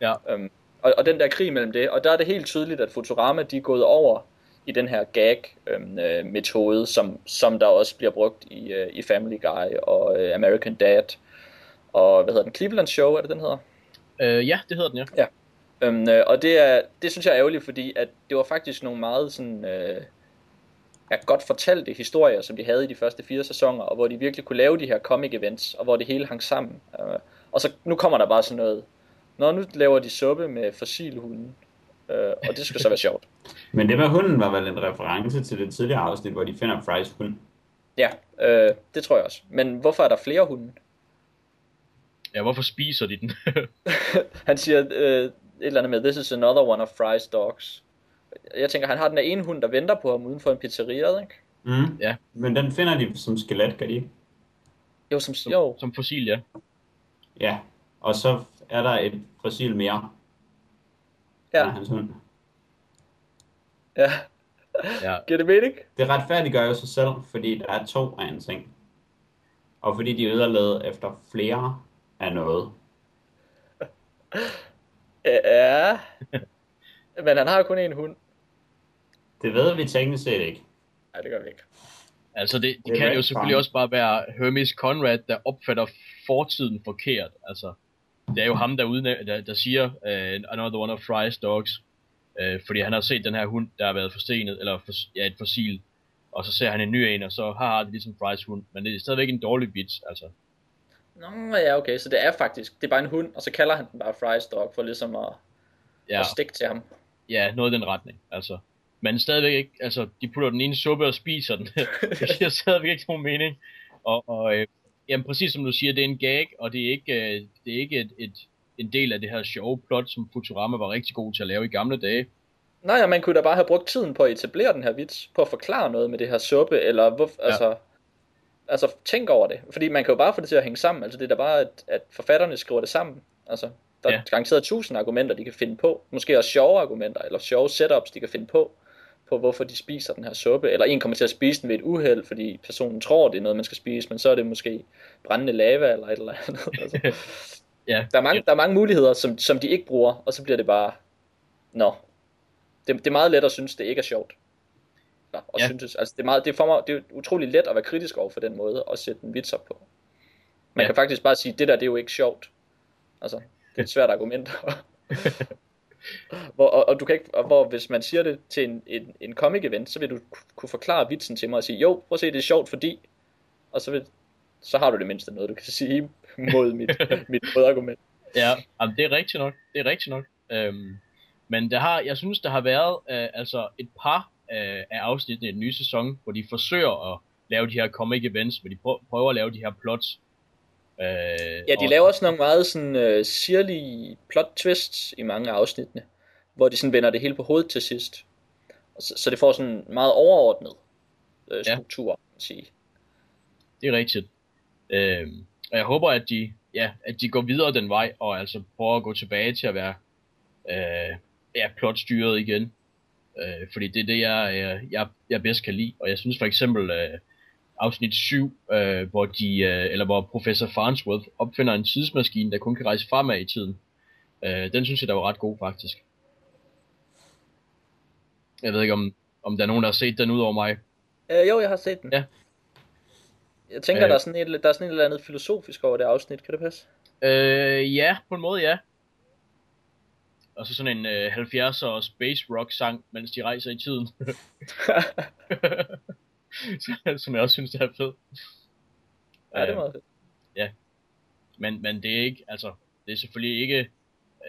Ja. Øhm, og, og den der krig mellem det, og der er det helt tydeligt, at Futurama, de er gået over i den her gag-metode, øhm, som, som der også bliver brugt i, øh, i Family Guy og øh, American Dad, og hvad hedder den, Cleveland Show, er det den hedder? Øh, ja, det hedder den, ja. ja. Øhm, øh, og det, er, det synes jeg er ærgerligt, fordi at det var faktisk nogle meget sådan... Øh, er godt fortalte historier, som de havde i de første fire sæsoner, og hvor de virkelig kunne lave de her comic events, og hvor det hele hang sammen. Øh, og så nu kommer der bare sådan noget, nå, nu laver de suppe med fossilhunden, øh, og det skulle så være sjovt. Men det med hunden var vel en reference til det tidligere afsnit, hvor de finder Frys hund? Ja, øh, det tror jeg også. Men hvorfor er der flere hunde? Ja, hvorfor spiser de den? Han siger øh, et eller andet med, this is another one of Frys dogs. Jeg tænker, han har den der ene hund, der venter på ham uden for en pizzeria, ikke? Mm, ja. Men den finder de som skelet, kan de ikke? Jo, som, som, jo. som fossil, ja. Ja, og så er der et fossil mere. Ja. Hans hund. Ja. ja. Giver det mening? Det retfærdiggør jo sig selv, fordi der er to af en ting. Og fordi de yderlede efter flere af noget. ja. Men han har jo kun én hund. Det ved vi teknisk set ikke. Nej, det gør vi ikke. Altså det, det, det kan jo selvfølgelig også bare være Hermes Conrad, der opfatter fortiden forkert. Altså det er jo ham der, udnæ- der, der siger uh, another one of Fry's dogs, uh, fordi han har set den her hund, der har været forstenet eller for, ja, et fossil, og så ser han en ny en, og så har det ligesom Fry's hund, men det er stadigvæk en dårlig vits, altså. Nå ja, okay, så det er faktisk, det er bare en hund, og så kalder han den bare Fry's dog for ligesom at, ja. at stikke til ham. Ja, noget i den retning, altså. Men stadigvæk ikke, altså, de putter den i en suppe og spiser den. Det giver stadigvæk ikke nogen mening. Og, og øh, jamen, præcis som du siger, det er en gag, og det er ikke, øh, det er ikke et, et, en del af det her sjove plot, som Futurama var rigtig god til at lave i gamle dage. Nej, og man kunne da bare have brugt tiden på at etablere den her vits, på at forklare noget med det her suppe, eller hvor, ja. altså, altså tænk over det, fordi man kan jo bare få det til at hænge sammen, altså det er da bare, at, at forfatterne skriver det sammen, altså der er ja. garanteret tusind argumenter, de kan finde på, måske også sjove argumenter, eller sjove setups, de kan finde på, på hvorfor de spiser den her suppe, eller en kommer til at spise den ved et uheld, fordi personen tror, det er noget, man skal spise, men så er det måske brændende lava, eller et eller andet, altså. Ja. Der er mange, der er mange muligheder, som, som de ikke bruger, og så bliver det bare, nå, Det, det er meget let at synes, det ikke er sjovt. Nå, og ja. synes, altså det, er meget, det, er for mig, det er utrolig let at være kritisk over for den måde at sætte en vits op på. Man ja. kan faktisk bare sige, det der det er jo ikke sjovt. Altså, det er et svært argument. hvor, og, og du kan ikke, og hvor, hvis man siger det til en, en, en comic event, så vil du kunne forklare vitsen til mig og sige, jo, prøv at se, det er sjovt fordi, og så, vil, så har du det mindste noget, du kan sige mod mit, mit modargument. Ja, jamen, det er rigtigt nok. Det er rigtigt nok. Øhm... Men der har, jeg synes, der har været øh, altså et par øh, af afsnittene i den nye sæson, hvor de forsøger at lave de her comic events, hvor de prøver at lave de her plots. Øh, ja, de og... laver også nogle meget sådan, øh, sirlige plot twists i mange af afsnittene, hvor de sådan vender det hele på hovedet til sidst. Så, så det får sådan en meget overordnet øh, struktur, ja. kan man sige. Det er rigtigt. Øh, og jeg håber, at de, ja, at de går videre den vej, og altså prøver at gå tilbage til at være... Øh, Ja, plotstyret igen, øh, fordi det er det, jeg, jeg, jeg bedst kan lide. Og jeg synes for eksempel øh, afsnit syv, øh, hvor, de, øh, eller hvor professor Farnsworth opfinder en tidsmaskine, der kun kan rejse fremad i tiden. Øh, den synes jeg, der var ret god faktisk. Jeg ved ikke, om, om der er nogen, der har set den ud over mig. Øh, jo, jeg har set den. Ja. Jeg tænker, øh, der, er sådan et, der er sådan et eller andet filosofisk over det afsnit, kan det passe? Øh, ja, på en måde ja. Og så sådan en øh, halvfjerdser space rock sang, mens de rejser i tiden. Som jeg også synes, det er fedt. Ja, det er meget fedt. Uh, ja. Men, men det er ikke, altså, det er selvfølgelig ikke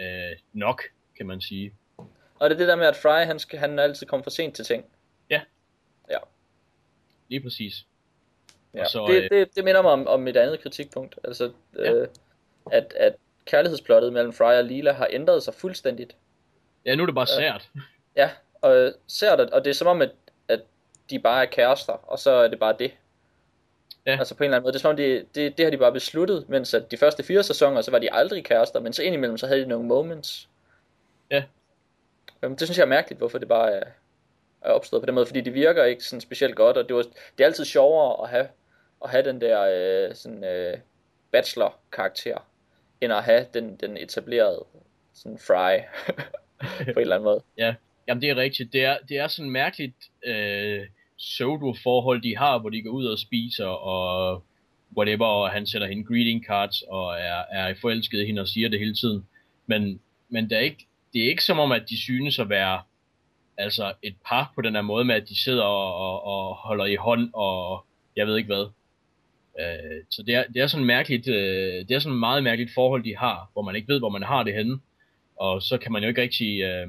øh, nok, kan man sige. Og det er det der med, at Fry, han, skal, han altid kommer for sent til ting. Ja. Ja. Lige præcis. Ja. Så, det, øh, det, det minder mig om, om et andet kritikpunkt. Altså, ja. øh, at... at kærlighedsplottet mellem Fry og Leela har ændret sig fuldstændigt. Ja, nu er det bare sært. Øh, ja, og sært, og det er som om, at, at de bare er kærester, og så er det bare det. Ja. Altså på en eller anden måde, det er som om, de, det, det har de bare besluttet, mens at de første fire sæsoner, så var de aldrig kærester, men så indimellem, så havde de nogle moments. Ja. Jamen, det synes jeg er mærkeligt, hvorfor det bare er, er opstået på den måde, fordi det virker ikke sådan specielt godt, og det, var, det er altid sjovere at have, at have den der øh, sådan, øh, bachelor-karakter, end at have den, den etablerede sådan Fry på en eller anden måde. Ja, jamen det er rigtigt. Det er, det er sådan mærkeligt øh, pseudo-forhold, de har, hvor de går ud og spiser, og whatever, og han sender hende greeting cards, og er, er forelsket i hende og siger det hele tiden. Men, men det, er ikke, det er ikke som om, at de synes at være altså et par på den her måde, med at de sidder og, og, og holder i hånd, og jeg ved ikke hvad. Så det er, det er sådan mærkeligt, det er sådan meget mærkeligt forhold de har, hvor man ikke ved hvor man har det henne, og så kan man jo ikke rigtig, øh,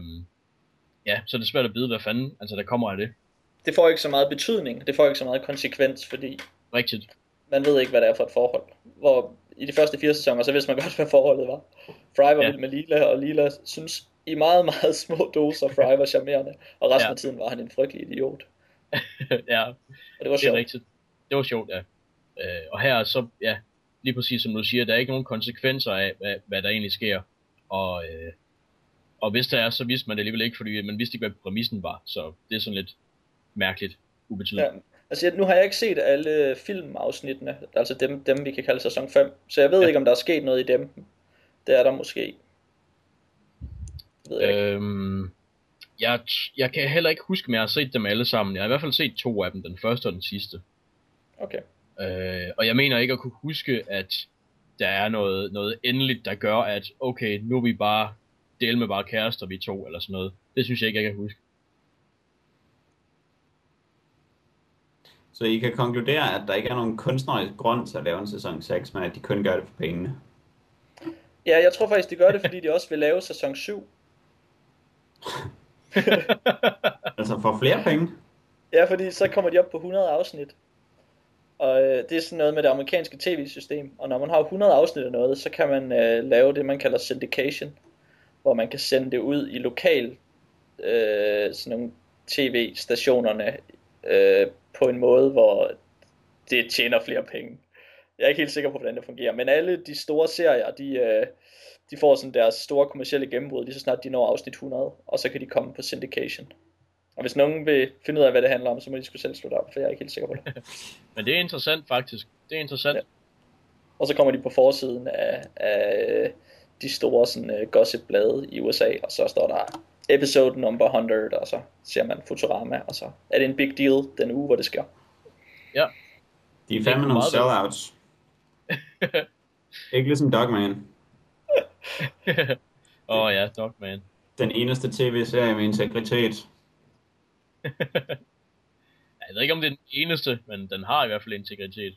ja, så er det svært at vide hvad fanden, altså der kommer af det. Det får ikke så meget betydning, det får ikke så meget konsekvens, fordi rigtigt. Man ved ikke hvad det er for et forhold. Hvor i de første fire sæsoner så vidste man godt hvad forholdet var. Fry var ja. vild med Leela, og Leela synes i meget meget små doser Fry var charmerende, og resten ja. af tiden var han en frygtelig idiot. Ja. Og det var sjovt. Det, det var sjovt, ja. Øh, og her så, ja, lige præcis som du siger, der er ikke nogen konsekvenser af, hvad, hvad der egentlig sker. Og, øh, og hvis der er, så vidste man det alligevel ikke, fordi man vidste ikke, hvad præmissen var. Så det er sådan lidt mærkeligt, ubetydeligt. Ja, altså nu har jeg ikke set alle filmafsnittene, altså dem, dem vi kan kalde sæson fem. Så jeg ved ja. ikke, om der er sket noget i dem. Det er der måske. Det ved jeg, øhm, jeg, jeg kan heller ikke huske, om jeg har set dem alle sammen. Jeg har i hvert fald set to af dem, den første og den sidste. Okay. Øh, og jeg mener ikke at kunne huske, at der er noget, noget endeligt, der gør, at okay, nu er vi bare del med bare kærester, vi to, eller sådan noget. Det synes jeg ikke, jeg kan huske. Så I kan konkludere, at der ikke er nogen kunstnerisk grund til at lave en sæson seks, men at de kun gør det for pengene? Ja, jeg tror faktisk, de gør det, fordi de også vil lave sæson syv. Altså for flere penge? Ja, fordi så kommer de op på hundrede afsnit. Og øh, det er sådan noget med det amerikanske tv-system. Og når man har hundrede afsnit af noget, så kan man øh, lave det, man kalder syndication, hvor man kan sende det ud i lokal øh, sådan nogle tv-stationerne øh, på en måde, hvor det tjener flere penge. Jeg er ikke helt sikker på, hvordan det fungerer, men alle de store serier, de, øh, de får sådan deres store kommercielle gennembrud, lige så snart de når afsnit hundrede, og så kan de komme på syndication. Og hvis nogen vil finde ud af, hvad det handler om, så må de sgu selv slutte op, for jeg er ikke helt sikker på det. Men det er interessant faktisk. Det er interessant. Ja. Og så kommer de på forsiden af, af de store sådan, uh, gossip-blade i U S A, og så står der episode number hundrede, og så ser man Futurama, og så er det en big deal den uge, hvor det sker. Ja. De er fandme nogle sellouts. Ikke ligesom Dogman. Åh oh, ja, Dogman. Den eneste tv-serie med integritet. Jeg ved ikke om det er den eneste, men den har i hvert fald integritet.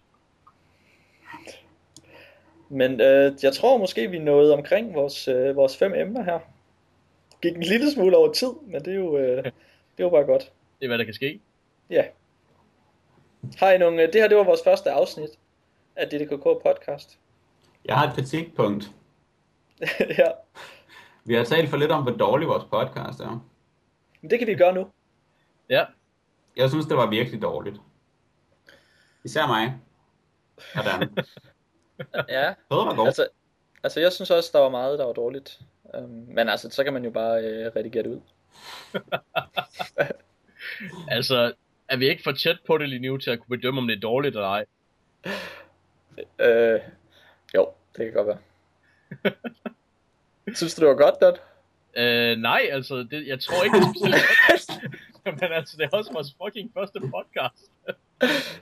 Men øh, jeg tror måske vi nåede omkring vores, øh, vores fem emner her. Gik en lille smule over tid, men det er jo, øh, det er jo bare godt. Det er hvad der kan ske. Ja. Hej nogen, det her det var vores første afsnit af D D K K podcast. Jeg har et kritikpunkt. Ja. Vi har talt for lidt om hvor dårlig vores podcast er. Men det kan vi gøre nu. Ja. Jeg synes, det var virkelig dårligt. Især mig. Og Dan. Ja. Både var godt. Altså, altså, jeg synes også, der var meget, der var dårligt. Um, men altså, så kan man jo bare øh, redigere det ud. Altså, er vi ikke for tæt på det lige nu til at kunne bedømme, om det er dårligt eller ej? Øh, jo, det kan godt være. Synes du, det var godt, Dan? Øh, nej, altså, det, jeg tror ikke, det er specielt. Men altså, det er også vores fucking første podcast.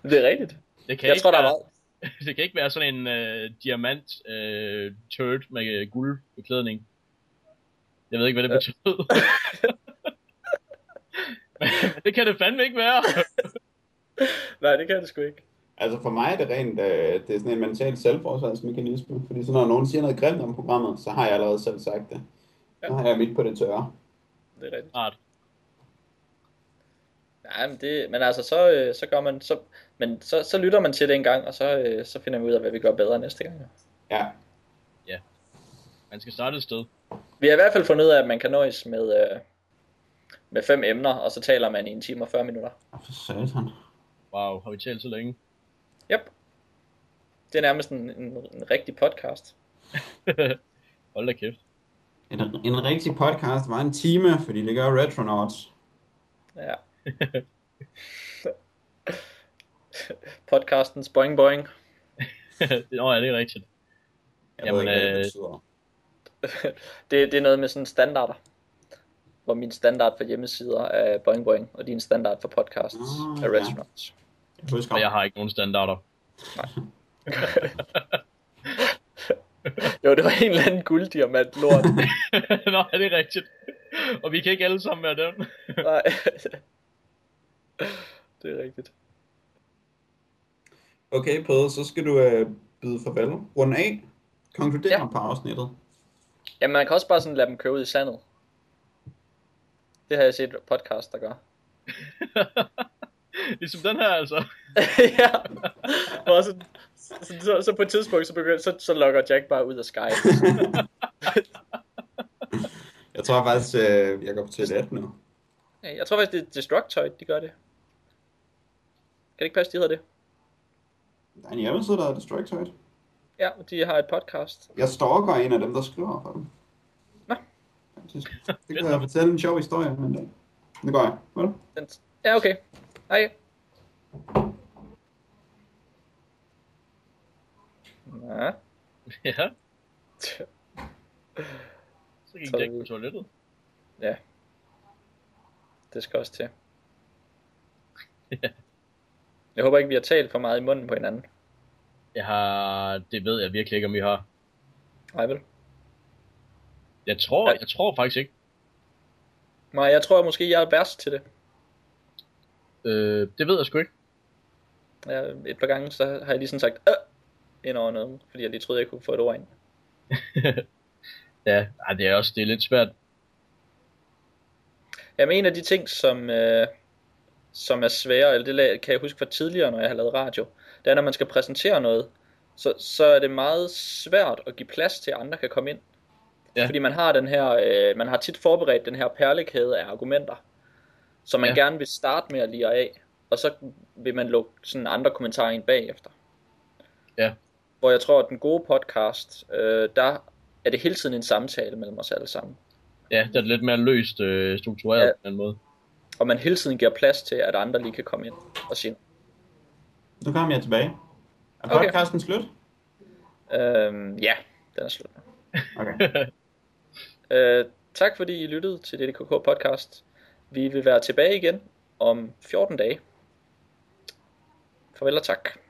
Det er rigtigt. Det kan jeg ikke tror, være, der er meget. Det kan ikke være sådan en øh, diamant øh, turd med øh, guldbeklædning. Jeg ved ikke, hvad det betyder. Det kan det fandme ikke være. Nej, det kan det sgu ikke. Altså for mig er det rent, øh, det er sådan en mental selvforsvarsmekanisme. Fordi så når nogen siger noget grimt om programmet, så har jeg allerede selv sagt det. Så har jeg midt på det tørre. Det er rigtigt. Art. Nej, men, det, men altså så, øh, så gør man så, men så, så lytter man til det en gang, og så, øh, så finder vi ud af hvad vi gør bedre næste gang. Ja. Ja. Man skal starte et sted. Vi har i hvert fald fundet ud af at man kan nøjes med øh, med fem emner, og så taler man i en time og fyrre minutter. For satan. Wow, har vi talt så længe? Yep. Det er nærmest en, en, en rigtig podcast. Hold da kæft. En, en rigtig podcast var en time, fordi det gør Retronauts. Ja. Podcastens boing boing. Nå ja, det er rigtigt. Jeg Jamen, ved ikke, øh... det, det, det er noget med sådan standarder. Hvor min standard for hjemmesider er boing boing, og din standard for podcasts oh, er Retronauts. Ja. Jeg, jeg har ikke nogen standarder. Nej. Jo, det var en eller anden gulddiamant lort. Nå, det er rigtigt. Og vi kan ikke alle sammen være dem. Nej. Det er rigtigt. Okay, Peder, så skal du øh, byde farvel. Runde af. Konkludere ja. På afsnittet. Jamen, man kan også bare sådan lade dem køre ud i sandet. Det har jeg set podcast, der gør. Ligesom den her, altså. Ja. Og så, så, så, så på et tidspunkt, så, begynder, så, så logger Jack bare ud af Skype. Jeg tror faktisk, øh, jeg går på toilet nu. Jeg tror faktisk, det er Destructoid, de gør det. Kan det ikke passe, de hedder det? Der er en hjemmeside, der er Destructoid. Ja, de har et podcast. Jeg stalker en af dem, der skriver for dem. Nå. Det kan jeg fortælle en sjov historie om en dag. Det går jeg. Hvad? Ja, okay. Hej. Nå. Ja. Så gik det ikke på toilettet. Ja. Det skal også til. Ja. Jeg håber ikke, vi har talt for meget i munden på hinanden. Jeg har... Det ved jeg virkelig ikke, om vi har. Nej, vel? Jeg tror... Nej. Jeg tror faktisk ikke. Nej, jeg tror at måske, jeg er værst til det. Øh, det ved jeg sgu ikke. Ja, et par gange, så har jeg lige sådan sagt... Øh! Ind over noget, fordi jeg lige troede, jeg kunne få et ord ind. Ja, ej, det er også... Det er lidt svært. Jamen, en af de ting, som... Øh... som er svære, eller det kan jeg huske fra tidligere, når jeg har lavet radio, det er, når man skal præsentere noget, så, så er det meget svært at give plads til, at andre kan komme ind. Ja. Fordi man har den her, øh, man har tit forberedt den her perlekæde af argumenter, som man ja. gerne vil starte med at lire af, og så vil man lukke sådan andre kommentarer ind bagefter. Ja. Hvor jeg tror, at den gode podcast, øh, der er det hele tiden en samtale mellem os alle sammen. Ja, det er lidt mere løst øh, struktureret ja. på den måde. Og man hele tiden giver plads til, at andre lige kan komme ind og sige. Nu kommer jeg tilbage. Er okay. podcasten slut? Øhm, ja, den er slut. Okay. øh, tak fordi I lyttede til D D K K podcast. Vi vil være tilbage igen om fjorten dage. Farvel og tak.